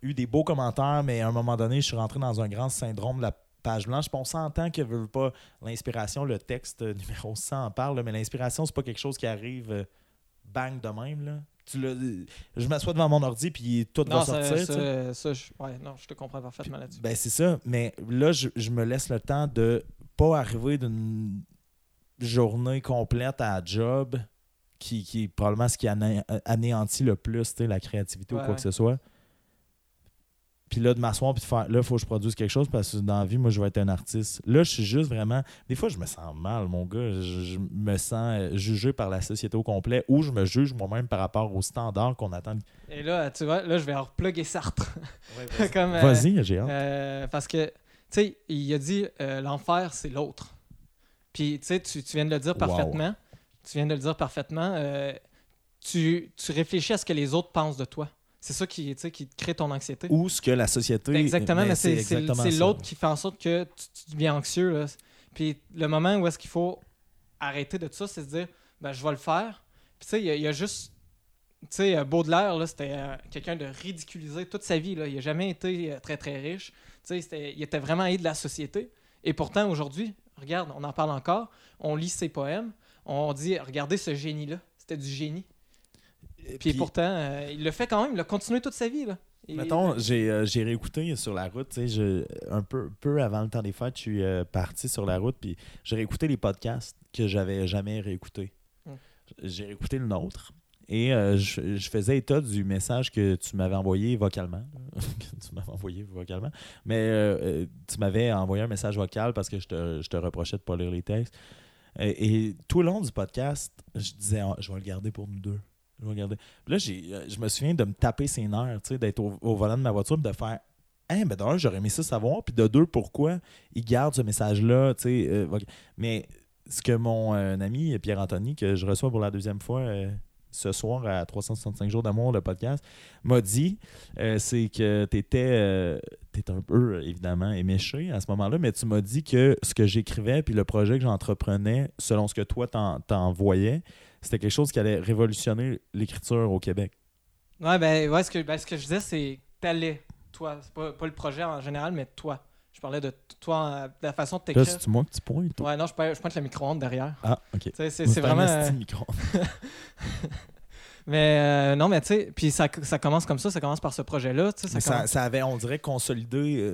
eu des beaux commentaires, mais à un moment donné, je suis rentré dans un grand syndrome de la page blanche. Puis on s'entend que veut pas l'inspiration, le texte numéro 100 en parle, là, mais l'inspiration, c'est pas quelque chose qui arrive bang de même. Là. Je m'assois devant mon ordi, puis tout va sortir. Je te comprends parfaitement là-dessus. Ben, c'est ça, mais là, je me laisse le temps de pas arriver d'une journée complète à job qui est probablement ce qui anéantit le plus la créativité ou quoi que ce soit. Puis là, de m'asseoir puis de faire, là, il faut que je produise quelque chose parce que dans la vie, moi, je vais être un artiste. Là, je suis juste vraiment... Des fois, je me sens mal, mon gars. Je me sens jugé par la société au complet ou je me juge moi-même par rapport aux standards qu'on attend. Et là, tu vois, là, je vais repluguer Sartre. Ouais, vas-y. Comme, vas-y, j'ai hâte. Parce que... Tu sais, il a dit l'enfer, c'est l'autre. Puis, tu sais, tu viens de le dire parfaitement. Wow. Tu viens de le dire parfaitement. Tu réfléchis à ce que les autres pensent de toi. C'est ça qui crée ton anxiété. Ou ce que la société... Exactement, mais c'est l'autre qui fait en sorte que tu deviens anxieux. Là. Puis le moment où est-ce qu'il faut arrêter de tout ça, c'est de dire, je vais le faire. Puis tu sais, il y a juste... Tu sais, Baudelaire, là, c'était quelqu'un de ridiculisé toute sa vie. Là. Il n'a jamais été très, très riche. Tu sais, il était vraiment aidé de la société. Et pourtant, aujourd'hui, regarde, on en parle encore, on lit ses poèmes, on dit « Regardez ce génie-là, c'était du génie. » Puis pourtant, il le fait quand même, il a continué toute sa vie. Là. Mettons, j'ai réécouté sur la route, tu sais, un peu avant le temps des fêtes, je suis parti sur la route, puis j'ai réécouté les podcasts que j'avais jamais réécoutés. J'ai réécouté le nôtre. Et je faisais état du message que tu m'avais envoyé vocalement. Mais tu m'avais envoyé un message vocal parce que je te reprochais de ne pas lire les textes. Et tout le long du podcast, je disais, je vais le garder pour nous deux. Je vais le garder. Puis là, je me souviens de me taper ses nerfs, d'être au volant de ma voiture et de faire d'un, j'aurais aimé ça savoir. Puis de deux, pourquoi il garde ce message-là. Mais ce que mon ami Pierre-Anthony, que je reçois pour la deuxième fois, ce soir à 365 jours d'amour, le podcast, m'a dit, c'est que t'étais un peu, évidemment, éméché à ce moment-là, mais tu m'as dit que ce que j'écrivais puis le projet que j'entreprenais, selon ce que toi t'envoyais, c'était quelque chose qui allait révolutionner l'écriture au Québec. Oui, ce que je disais, c'est t'allais, toi. C'est pas le projet en général, mais toi. Je parlais de toi, de la façon de t'écrire. Là, c'est-tu moi que tu pointes? Ouais, non, je pointe le micro-ondes derrière. Ah, OK. C'est vraiment... C'est un micro-ondes. Mais non, mais tu sais, puis ça commence comme ça commence par ce projet-là. Ça avait, on dirait, consolidé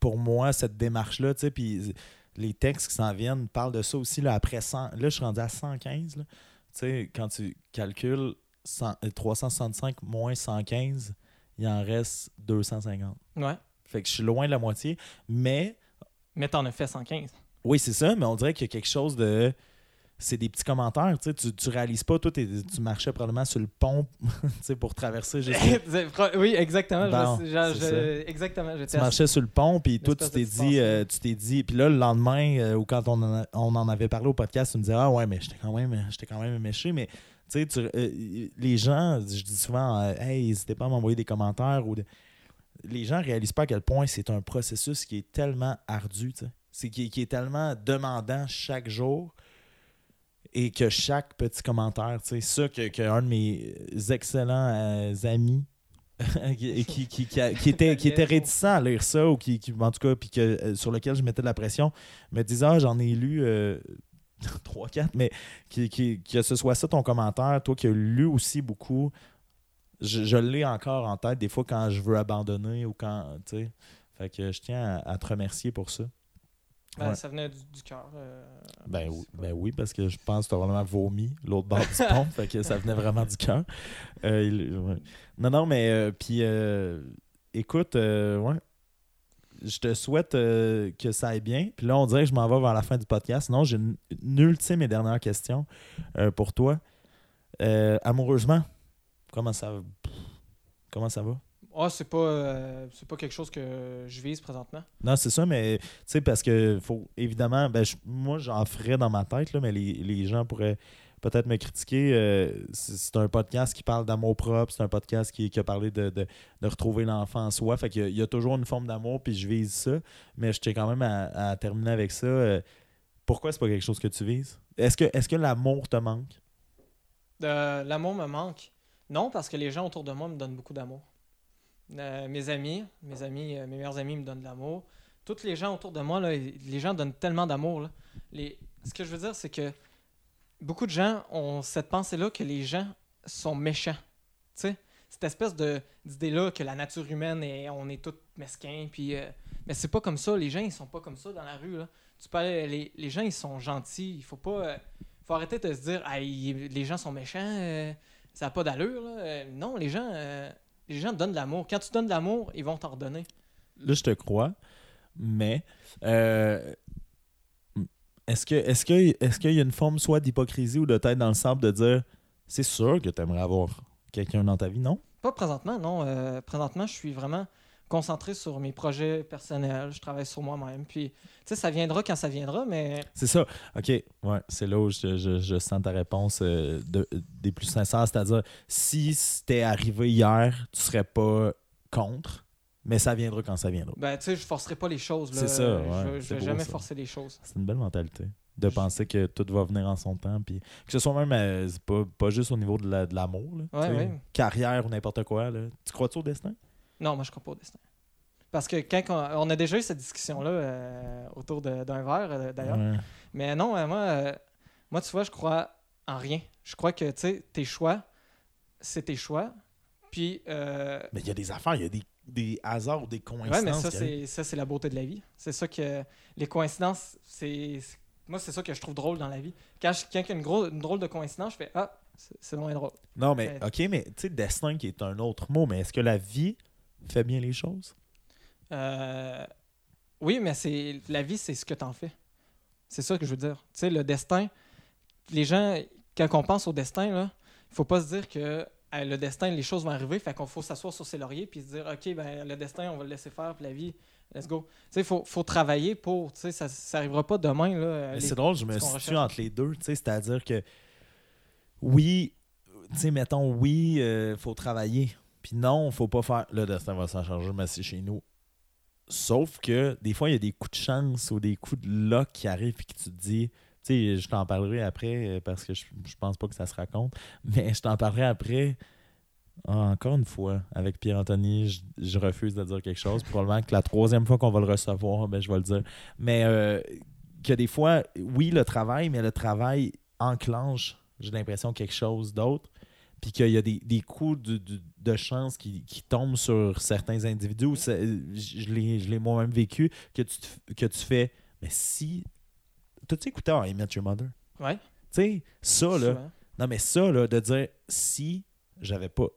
pour moi cette démarche-là, tu sais, puis les textes qui s'en viennent parlent de ça aussi, là, après 100, là, je suis rendu à 115, là. Tu sais, quand tu calcules 365 moins 115, il en reste 250. Ouais. Fait que je suis loin de la moitié, mais... Mais t'en as fait 115. Oui, c'est ça, mais on dirait qu'il y a quelque chose de... C'est des petits commentaires, tu sais, tu réalises pas, toi, tu marchais probablement sur le pont, tu sais, pour traverser. Oui, exactement. Bon, exactement, tu marchais sur le pont, puis toi, tu t'es dit, puis là, le lendemain, ou quand on en avait parlé au podcast, tu me disais, ah ouais, mais j'étais quand même éméché, mais tu sais, les gens, je dis souvent, hey, n'hésitez pas à m'envoyer des commentaires, les gens réalisent pas à quel point c'est un processus qui est tellement ardu, tu sais, qui est tellement demandant chaque jour. Et que chaque petit commentaire, tu sais, ça qu'un de mes excellents amis qui était réticent à lire ça, ou qui en tout cas, puis sur lequel je mettais de la pression, me disait « Ah, j'en ai lu 3-4, mais que ce soit ça ton commentaire, toi qui as lu aussi beaucoup, je l'ai encore en tête des fois quand je veux abandonner ou quand, tu sais. » Fait que je tiens à te remercier pour ça. Ben, ouais. Ça venait du cœur. Oui, parce que je pense que tu as vraiment vomi l'autre bord du pont, fait que ça venait vraiment du cœur. Ouais. Non, mais puis écoute, ouais, je te souhaite que ça aille bien. Puis là, on dirait que je m'en vais vers la fin du podcast. Sinon, j'ai une ultime et dernière question pour toi. Amoureusement, comment ça va? Ah, c'est pas quelque chose que je vise présentement. Non, c'est ça, mais tu sais, parce que faut évidemment, moi j'en ferais dans ma tête, là, mais les gens pourraient peut-être me critiquer. C'est un podcast qui parle d'amour propre, c'est un podcast qui a parlé de retrouver l'enfant en soi. Fait qu'il y a toujours une forme d'amour, puis je vise ça, mais je tiens quand même à terminer avec ça. Pourquoi c'est pas quelque chose que tu vises? Est-ce que l'amour te manque? L'amour me manque. Non, parce que les gens autour de moi me donnent beaucoup d'amour. Mes meilleurs amis me donnent de l'amour. Toutes les gens autour de moi, là, les gens donnent tellement d'amour. Là. Ce que je veux dire, c'est que beaucoup de gens ont cette pensée-là que les gens sont méchants. T'sais? Cette espèce d'idée-là que la nature humaine, on est tous mesquins. Puis, mais c'est pas comme ça. Les gens, ils sont pas comme ça dans la rue. Là. Tu peux aller, les gens, ils sont gentils. Il faut pas... faut arrêter de se dire « les gens sont méchants, ça n'a pas d'allure. » Non, les gens... Les gens te donnent de l'amour. Quand tu donnes de l'amour, ils vont t'en redonner. Là, je te crois, mais est-ce qu'il y a une forme soit d'hypocrisie ou de tête dans le sable de dire « C'est sûr que tu aimerais avoir quelqu'un dans ta vie, non? » Pas présentement, non. Présentement, je suis vraiment concentré sur mes projets personnels. Je travaille sur moi-même. Puis, tu sais, ça viendra quand ça viendra, mais... C'est ça. OK. Ouais, c'est là où je sens ta réponse des plus sincères. C'est-à-dire, si c'était arrivé hier, tu serais pas contre, mais ça viendra quand ça viendra. Ben, tu sais, je forcerai pas les choses. Là. C'est ça, ouais. Je vais jamais forcer les choses. C'est une belle mentalité de penser que tout va venir en son temps. Puis que ce soit même, c'est pas juste au niveau de l'amour. Là, ouais, ouais. Carrière ou n'importe quoi. Là. Tu crois-tu au destin? Non, moi, je ne crois pas au destin. Parce que quand on a déjà eu cette discussion-là autour d'un verre, d'ailleurs. Ouais. Mais non, moi, tu vois, je crois en rien. Je crois que, tu sais, tes choix, c'est tes choix. Puis... Mais il y a des affaires, il y a des hasards ou des coïncidences. Oui, mais ça, c'est la beauté de la vie. C'est ça que... Les coïncidences, moi, c'est ça que je trouve drôle dans la vie. Quand il y a une drôle de coïncidence, je fais « Ah, c'est moins drôle. » Non, mais OK, mais tu sais, destin qui est un autre mot, mais est-ce que la vie... Fais bien les choses? Oui, mais la vie, c'est ce que t'en fais. C'est ça que je veux dire. Tu sais, le destin, les gens, quand on pense au destin, là, faut pas se dire que le destin, les choses vont arriver, fait qu'on faut s'asseoir sur ses lauriers puis se dire, OK, ben le destin, on va le laisser faire, puis la vie, let's go. Tu sais, faut travailler pour, tu sais, ça arrivera pas demain, là. Mais c'est drôle, je me situe entre les deux, tu sais, c'est-à-dire que, oui, tu sais, mettons, oui, faut travailler. Puis non, faut pas faire « Le destin va s'en charger, mais c'est chez nous. » Sauf que des fois, il y a des coups de chance ou des coups de luck qui arrivent et que tu te dis... Tu sais, je t'en parlerai après parce que je pense pas que ça se raconte. Mais je t'en parlerai après. Encore une fois, avec Pierre-Anthony, je refuse de dire quelque chose. Probablement que la troisième fois qu'on va le recevoir, ben, je vais le dire. Mais que des fois, oui, le travail, mais le travail enclenche, j'ai l'impression, quelque chose d'autre. puis qu'il y a des coups de chance qui tombent sur certains individus, où ça, je l'ai moi-même vécu, que tu fais, mais si... T'as-tu écouté « I Met Your Mother »? Ouais. Tu sais, ça, là... Souvent. Non, mais ça, là, de dire, si j'avais pas...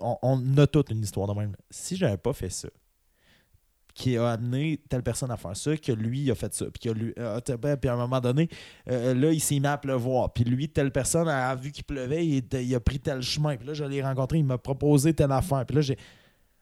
On a toute une histoire de même. Là. Si j'avais pas fait ça, qui a amené telle personne à faire ça, que lui a fait ça, puis à un moment donné, là, il s'est mis à pleuvoir. Puis lui, telle personne a vu qu'il pleuvait, il a pris tel chemin. Puis là, je l'ai rencontré, il m'a proposé telle affaire. Puis là,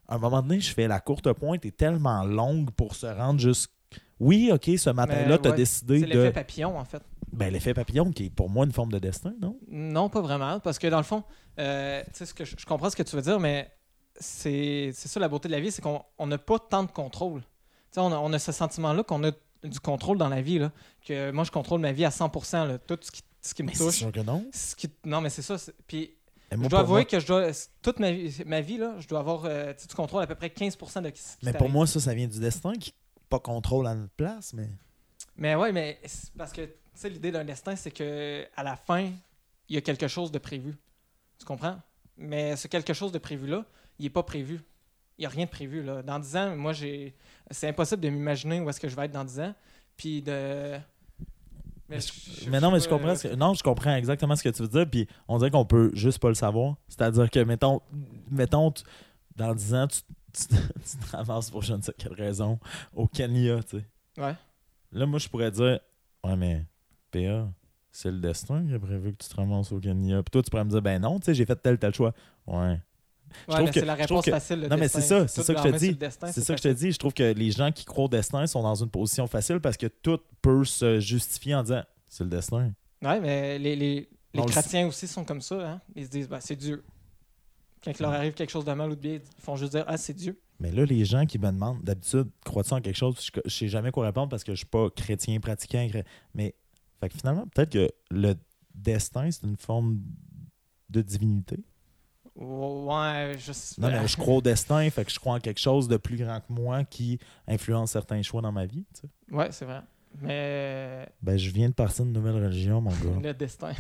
à un moment donné, je fais la courte pointe est tellement longue pour se rendre jusqu'à... Oui, OK, ce matin-là, tu as décidé de... C'est l'effet papillon, en fait. Ben, l'effet papillon, qui est pour moi une forme de destin, non? Non, pas vraiment, parce que dans le fond, je comprends ce que tu veux dire, mais... C'est ça la beauté de la vie, c'est qu'on n'a pas tant de contrôle. On a ce sentiment-là qu'on a du contrôle dans la vie. Là, que moi, je contrôle ma vie à 100%. Là, tout ce qui me touche. C'est sûr que non. Non, mais c'est ça. Puis, moi, je dois avouer que toute ma vie, là, je dois avoir du contrôle à peu près 15% de ce qui. Mais pour moi, ça vient du destin, qui n'a pas contrôle à notre place. Mais oui, mais c'est parce que l'idée d'un destin, c'est que à la fin, il y a quelque chose de prévu. Tu comprends? Mais ce quelque chose de prévu-là, il n'est pas prévu. Il n'y a rien de prévu. Là. Dans 10 ans, moi, c'est impossible de m'imaginer où est-ce que je vais être dans 10 ans. Puis de... Mais je comprends je comprends exactement ce que tu veux dire. Puis on dirait qu'on peut juste pas le savoir. C'est-à-dire que, mettons dans 10 ans, tu te ramasses pour je ne sais quelle raison au Kenya, tu sais. Ouais. Là, moi, je pourrais dire, ouais, mais PA... C'est le destin qui a prévu que tu te ramasses au Kenya. Puis toi, tu pourrais me dire, ben non, tu sais, j'ai fait tel choix. Ouais. Ouais, mais c'est la réponse facile. Non, mais c'est ça. C'est ça que je te dis. C'est ça que je te dis. Je trouve que les gens qui croient au destin sont dans une position facile parce que tout peut se justifier en disant, c'est le destin. Ouais, mais les chrétiens aussi sont comme ça. Hein? Ils se disent, ben c'est Dieu. Quand il leur arrive quelque chose de mal ou de bien, ils font juste dire, ah, c'est Dieu. Mais là, les gens qui me demandent, d'habitude, crois-tu en quelque chose? Je ne sais jamais quoi répondre parce que je ne suis pas chrétien, pratiquant. Mais. Fait que finalement, peut-être que le destin, c'est une forme de divinité. Ouais, je sais. Non, mais je crois au destin, fait que je crois en quelque chose de plus grand que moi qui influence certains choix dans ma vie. Tu sais. Ouais, c'est vrai. Mais. Ben, je viens de partir d'une nouvelle religion, mon gars. Le destin.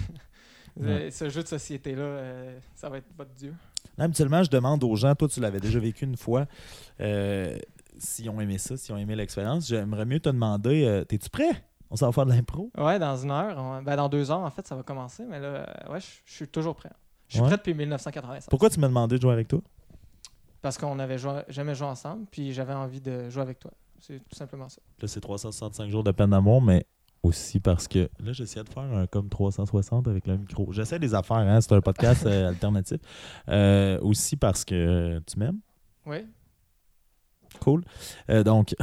Ouais. Ce jeu de société-là, ça va être votre Dieu. Non, habituellement, je demande aux gens, toi, tu l'avais déjà vécu une fois, s'ils ont aimé ça, s'ils ont aimé l'expérience. J'aimerais mieux te demander, t'es-tu prêt? On s'en va faire de l'impro? Ouais, dans 1 heure. Dans 2 heures, en fait, ça va commencer. Mais là, ouais, je suis toujours prêt. Je suis prêt depuis 1996. Pourquoi tu m'as demandé de jouer avec toi? Parce qu'on n'avait jamais joué ensemble, puis j'avais envie de jouer avec toi. C'est tout simplement ça. Là, c'est 365 jours de peine d'amour, mais aussi parce que... Là, j'essayais de faire un comme 360 avec le micro. J'essaie des affaires, hein? C'est un podcast alternatif. Aussi parce que tu m'aimes. Oui. Cool. Donc,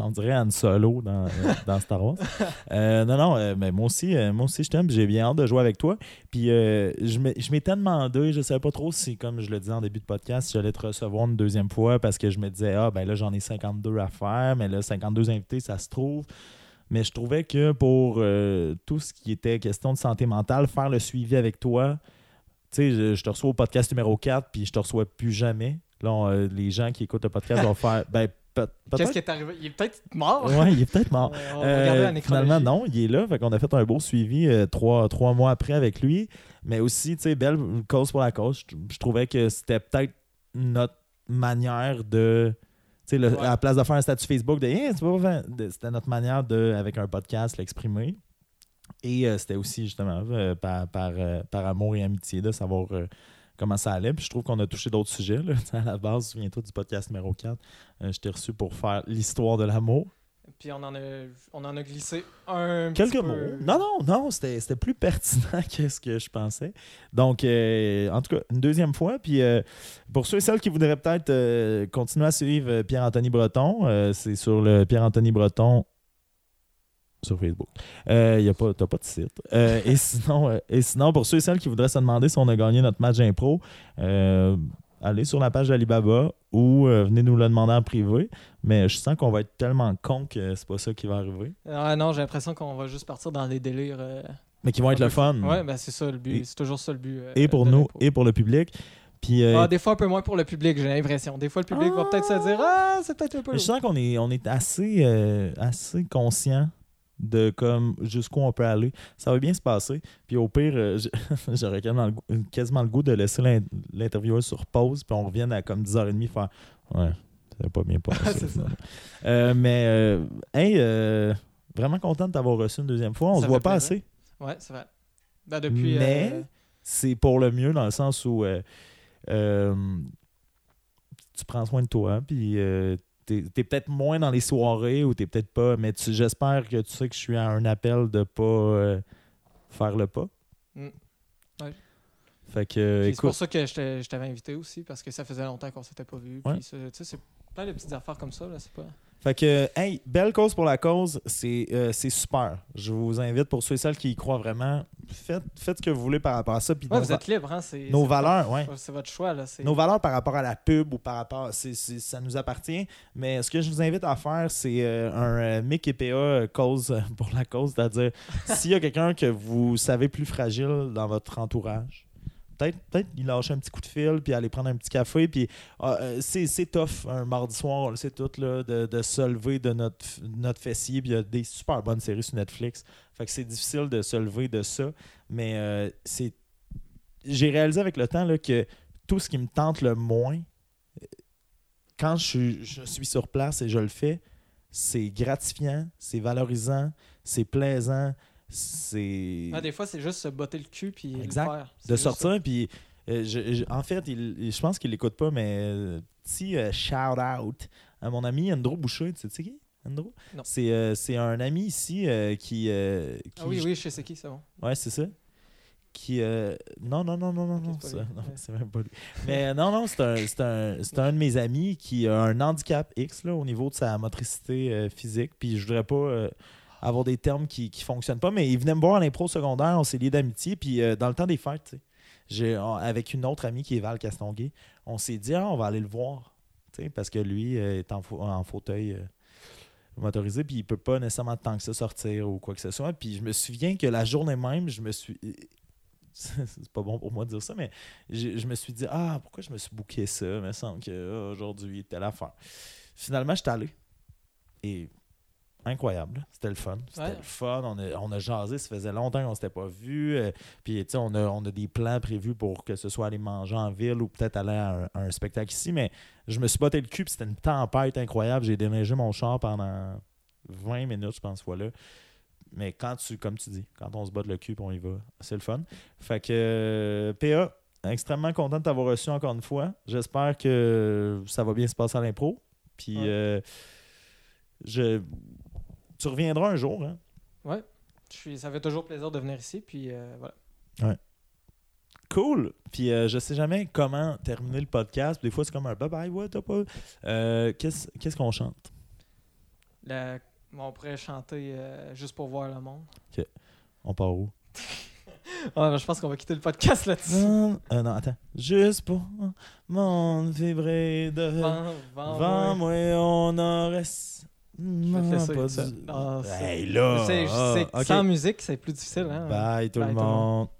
on dirait Han Solo dans Star Wars. Mais moi aussi, je t'aime. J'ai bien hâte de jouer avec toi. Puis, je m'étais demandé, je ne savais pas trop si, comme je le disais en début de podcast, si j'allais te recevoir une deuxième fois parce que je me disais, ah, ben là, j'en ai 52 à faire, mais là, 52 invités, ça se trouve. Mais je trouvais que pour tout ce qui était question de santé mentale, faire le suivi avec toi, tu sais, je te reçois au podcast numéro 4 puis je te reçois plus jamais. Là, les gens qui écoutent le podcast vont faire... Ben, qu'est-ce qui est arrivé? Il est peut-être mort? Oui, il est peut-être mort. Finalement, non, il est là. Fait qu'on a fait un beau suivi 3 mois après avec lui. Mais aussi, tu sais, belle cause pour la cause. Je trouvais que c'était peut-être notre manière de... Tu sais, à la place de faire un statut Facebook, c'était notre manière de, avec un podcast, l'exprimer. Et c'était aussi, justement, par amour et amitié, de savoir... comment ça allait, puis je trouve qu'on a touché d'autres sujets. Là. À la base, souviens-toi du podcast numéro 4, je t'ai reçu pour faire l'histoire de l'amour. Puis on en a glissé un petit peu. Quelques mots. Non, c'était plus pertinent que ce que je pensais. Donc, en tout cas, une deuxième fois. Puis pour ceux et celles qui voudraient peut-être continuer à suivre Pierre-Anthony Breton, c'est sur le Pierre-Anthony Breton sur Facebook. T'as pas de site. Et sinon, pour ceux et celles qui voudraient se demander si on a gagné notre match d'impro, allez sur la page d'Alibaba ou venez nous le demander en privé. Mais je sens qu'on va être tellement con que c'est pas ça qui va arriver. Non, j'ai l'impression qu'on va juste partir dans des délires. Mais qui vont être le fun. Oui, ben c'est ça le but. C'est toujours ça le but. Et pour nous, et pour le public. Puis, des fois, un peu moins pour le public, j'ai l'impression. Des fois, le public va peut-être se dire « Ah, c'est peut-être un peu... » Je sens qu'on est assez conscient de comme jusqu'où on peut aller. Ça va bien se passer. Puis au pire, j'aurais quasiment le goût de laisser l'intervieweur sur pause, puis on revienne à comme 10h30 faire « Ouais, ça n'a pas bien passé. » C'est ça. Vraiment content de t'avoir reçu une deuxième fois. On ça se voit pas plaisir. Assez. Ouais, c'est vrai. Ben, depuis, mais c'est pour le mieux dans le sens où tu prends soin de toi, puis t'es peut-être moins dans les soirées ou t'es peut-être pas, mais j'espère que tu sais que je suis à un appel de pas faire le pas. Mm. Ouais. Fait que, écoute, c'est pour ça que je t'avais invité aussi, parce que ça faisait longtemps qu'on s'était pas vu. Ouais. C'est plein de petites affaires comme ça, là, c'est pas... Fait que, hey, belle cause pour la cause, c'est super. Je vous invite, pour ceux et celles qui y croient vraiment, faites ce que vous voulez par rapport à ça. Puis vous êtes libre, hein? Nos valeurs, votre, ouais. C'est votre choix, là. Nos valeurs par rapport à la pub ou par rapport... ça nous appartient. Mais ce que je vous invite à faire, c'est un Mic et PA cause pour la cause. C'est-à-dire, s'il y a quelqu'un que vous savez plus fragile dans votre entourage, peut-être il lâche un petit coup de fil, puis aller prendre un petit café, puis c'est tough, un mardi soir, on le sait tout, là, de se lever de notre fessier, puis il y a des super bonnes séries sur Netflix. Fait que c'est difficile de se lever de ça, mais j'ai réalisé avec le temps là, que tout ce qui me tente le moins, quand je suis sur place et je le fais, c'est gratifiant, c'est valorisant, c'est plaisant. Ah, des fois, c'est juste se botter le cul puis le faire. De sortir, puis en fait, je pense qu'il l'écoute pas, mais petit shout-out à mon ami Andrew Bouchard. Tu sais qui? Andrew? Non. C'est un ami ici qui... Ah oui, je sais c'est qui, c'est bon. Ouais, c'est ça. Qui... Non, okay, c'est même pas lui. Mais non, c'est un de mes amis qui a un handicap X là, au niveau de sa motricité physique, puis je voudrais pas... avoir des termes qui fonctionnent pas, mais il venait me voir à l'impro secondaire, on s'est liés d'amitié, puis dans le temps des fêtes, tu sais, avec une autre amie qui est Val Castonguet, on s'est dit « Ah, on va aller le voir », tu sais, parce que lui est en fauteuil motorisé, puis il peut pas nécessairement tant que ça sortir ou quoi que ce soit, puis je me souviens que la journée même, je me suis... c'est pas bon pour moi de dire ça, mais je me suis dit « Ah, pourquoi je me suis booké ça? Il me semble qu'aujourd'hui, telle affaire. » Finalement, je suis allé, et... incroyable. C'était le fun. On a jasé. Ça faisait longtemps qu'on ne s'était pas vu. Puis, tu sais, on a des plans prévus pour que ce soit aller manger en ville ou peut-être aller à un spectacle ici. Mais je me suis botté le cul. Puis, c'était une tempête incroyable. J'ai déneigé mon char pendant 20 minutes, je pense, voilà. Mais comme tu dis, quand on se botte le cul, on y va. C'est le fun. Fait que, PA, extrêmement content de t'avoir reçu encore une fois. J'espère que ça va bien se passer à l'impro. Puis, tu reviendras un jour, hein? Oui. Ça fait toujours plaisir de venir ici, puis voilà. Ouais. Cool! Puis je sais jamais comment terminer le podcast. Des fois, c'est comme un bye-bye, ouais, t'as pas... qu'est-ce qu'on chante? On pourrait chanter Juste pour voir le monde. OK. On part où? Ouais, je pense qu'on va quitter le podcast là-dessus. Non, attends. Juste pour monde vibrer de... Vent, on en reste... Non, je vais te laisser. Hey, là, sans musique, c'est plus difficile. Hein? Bye tout le monde.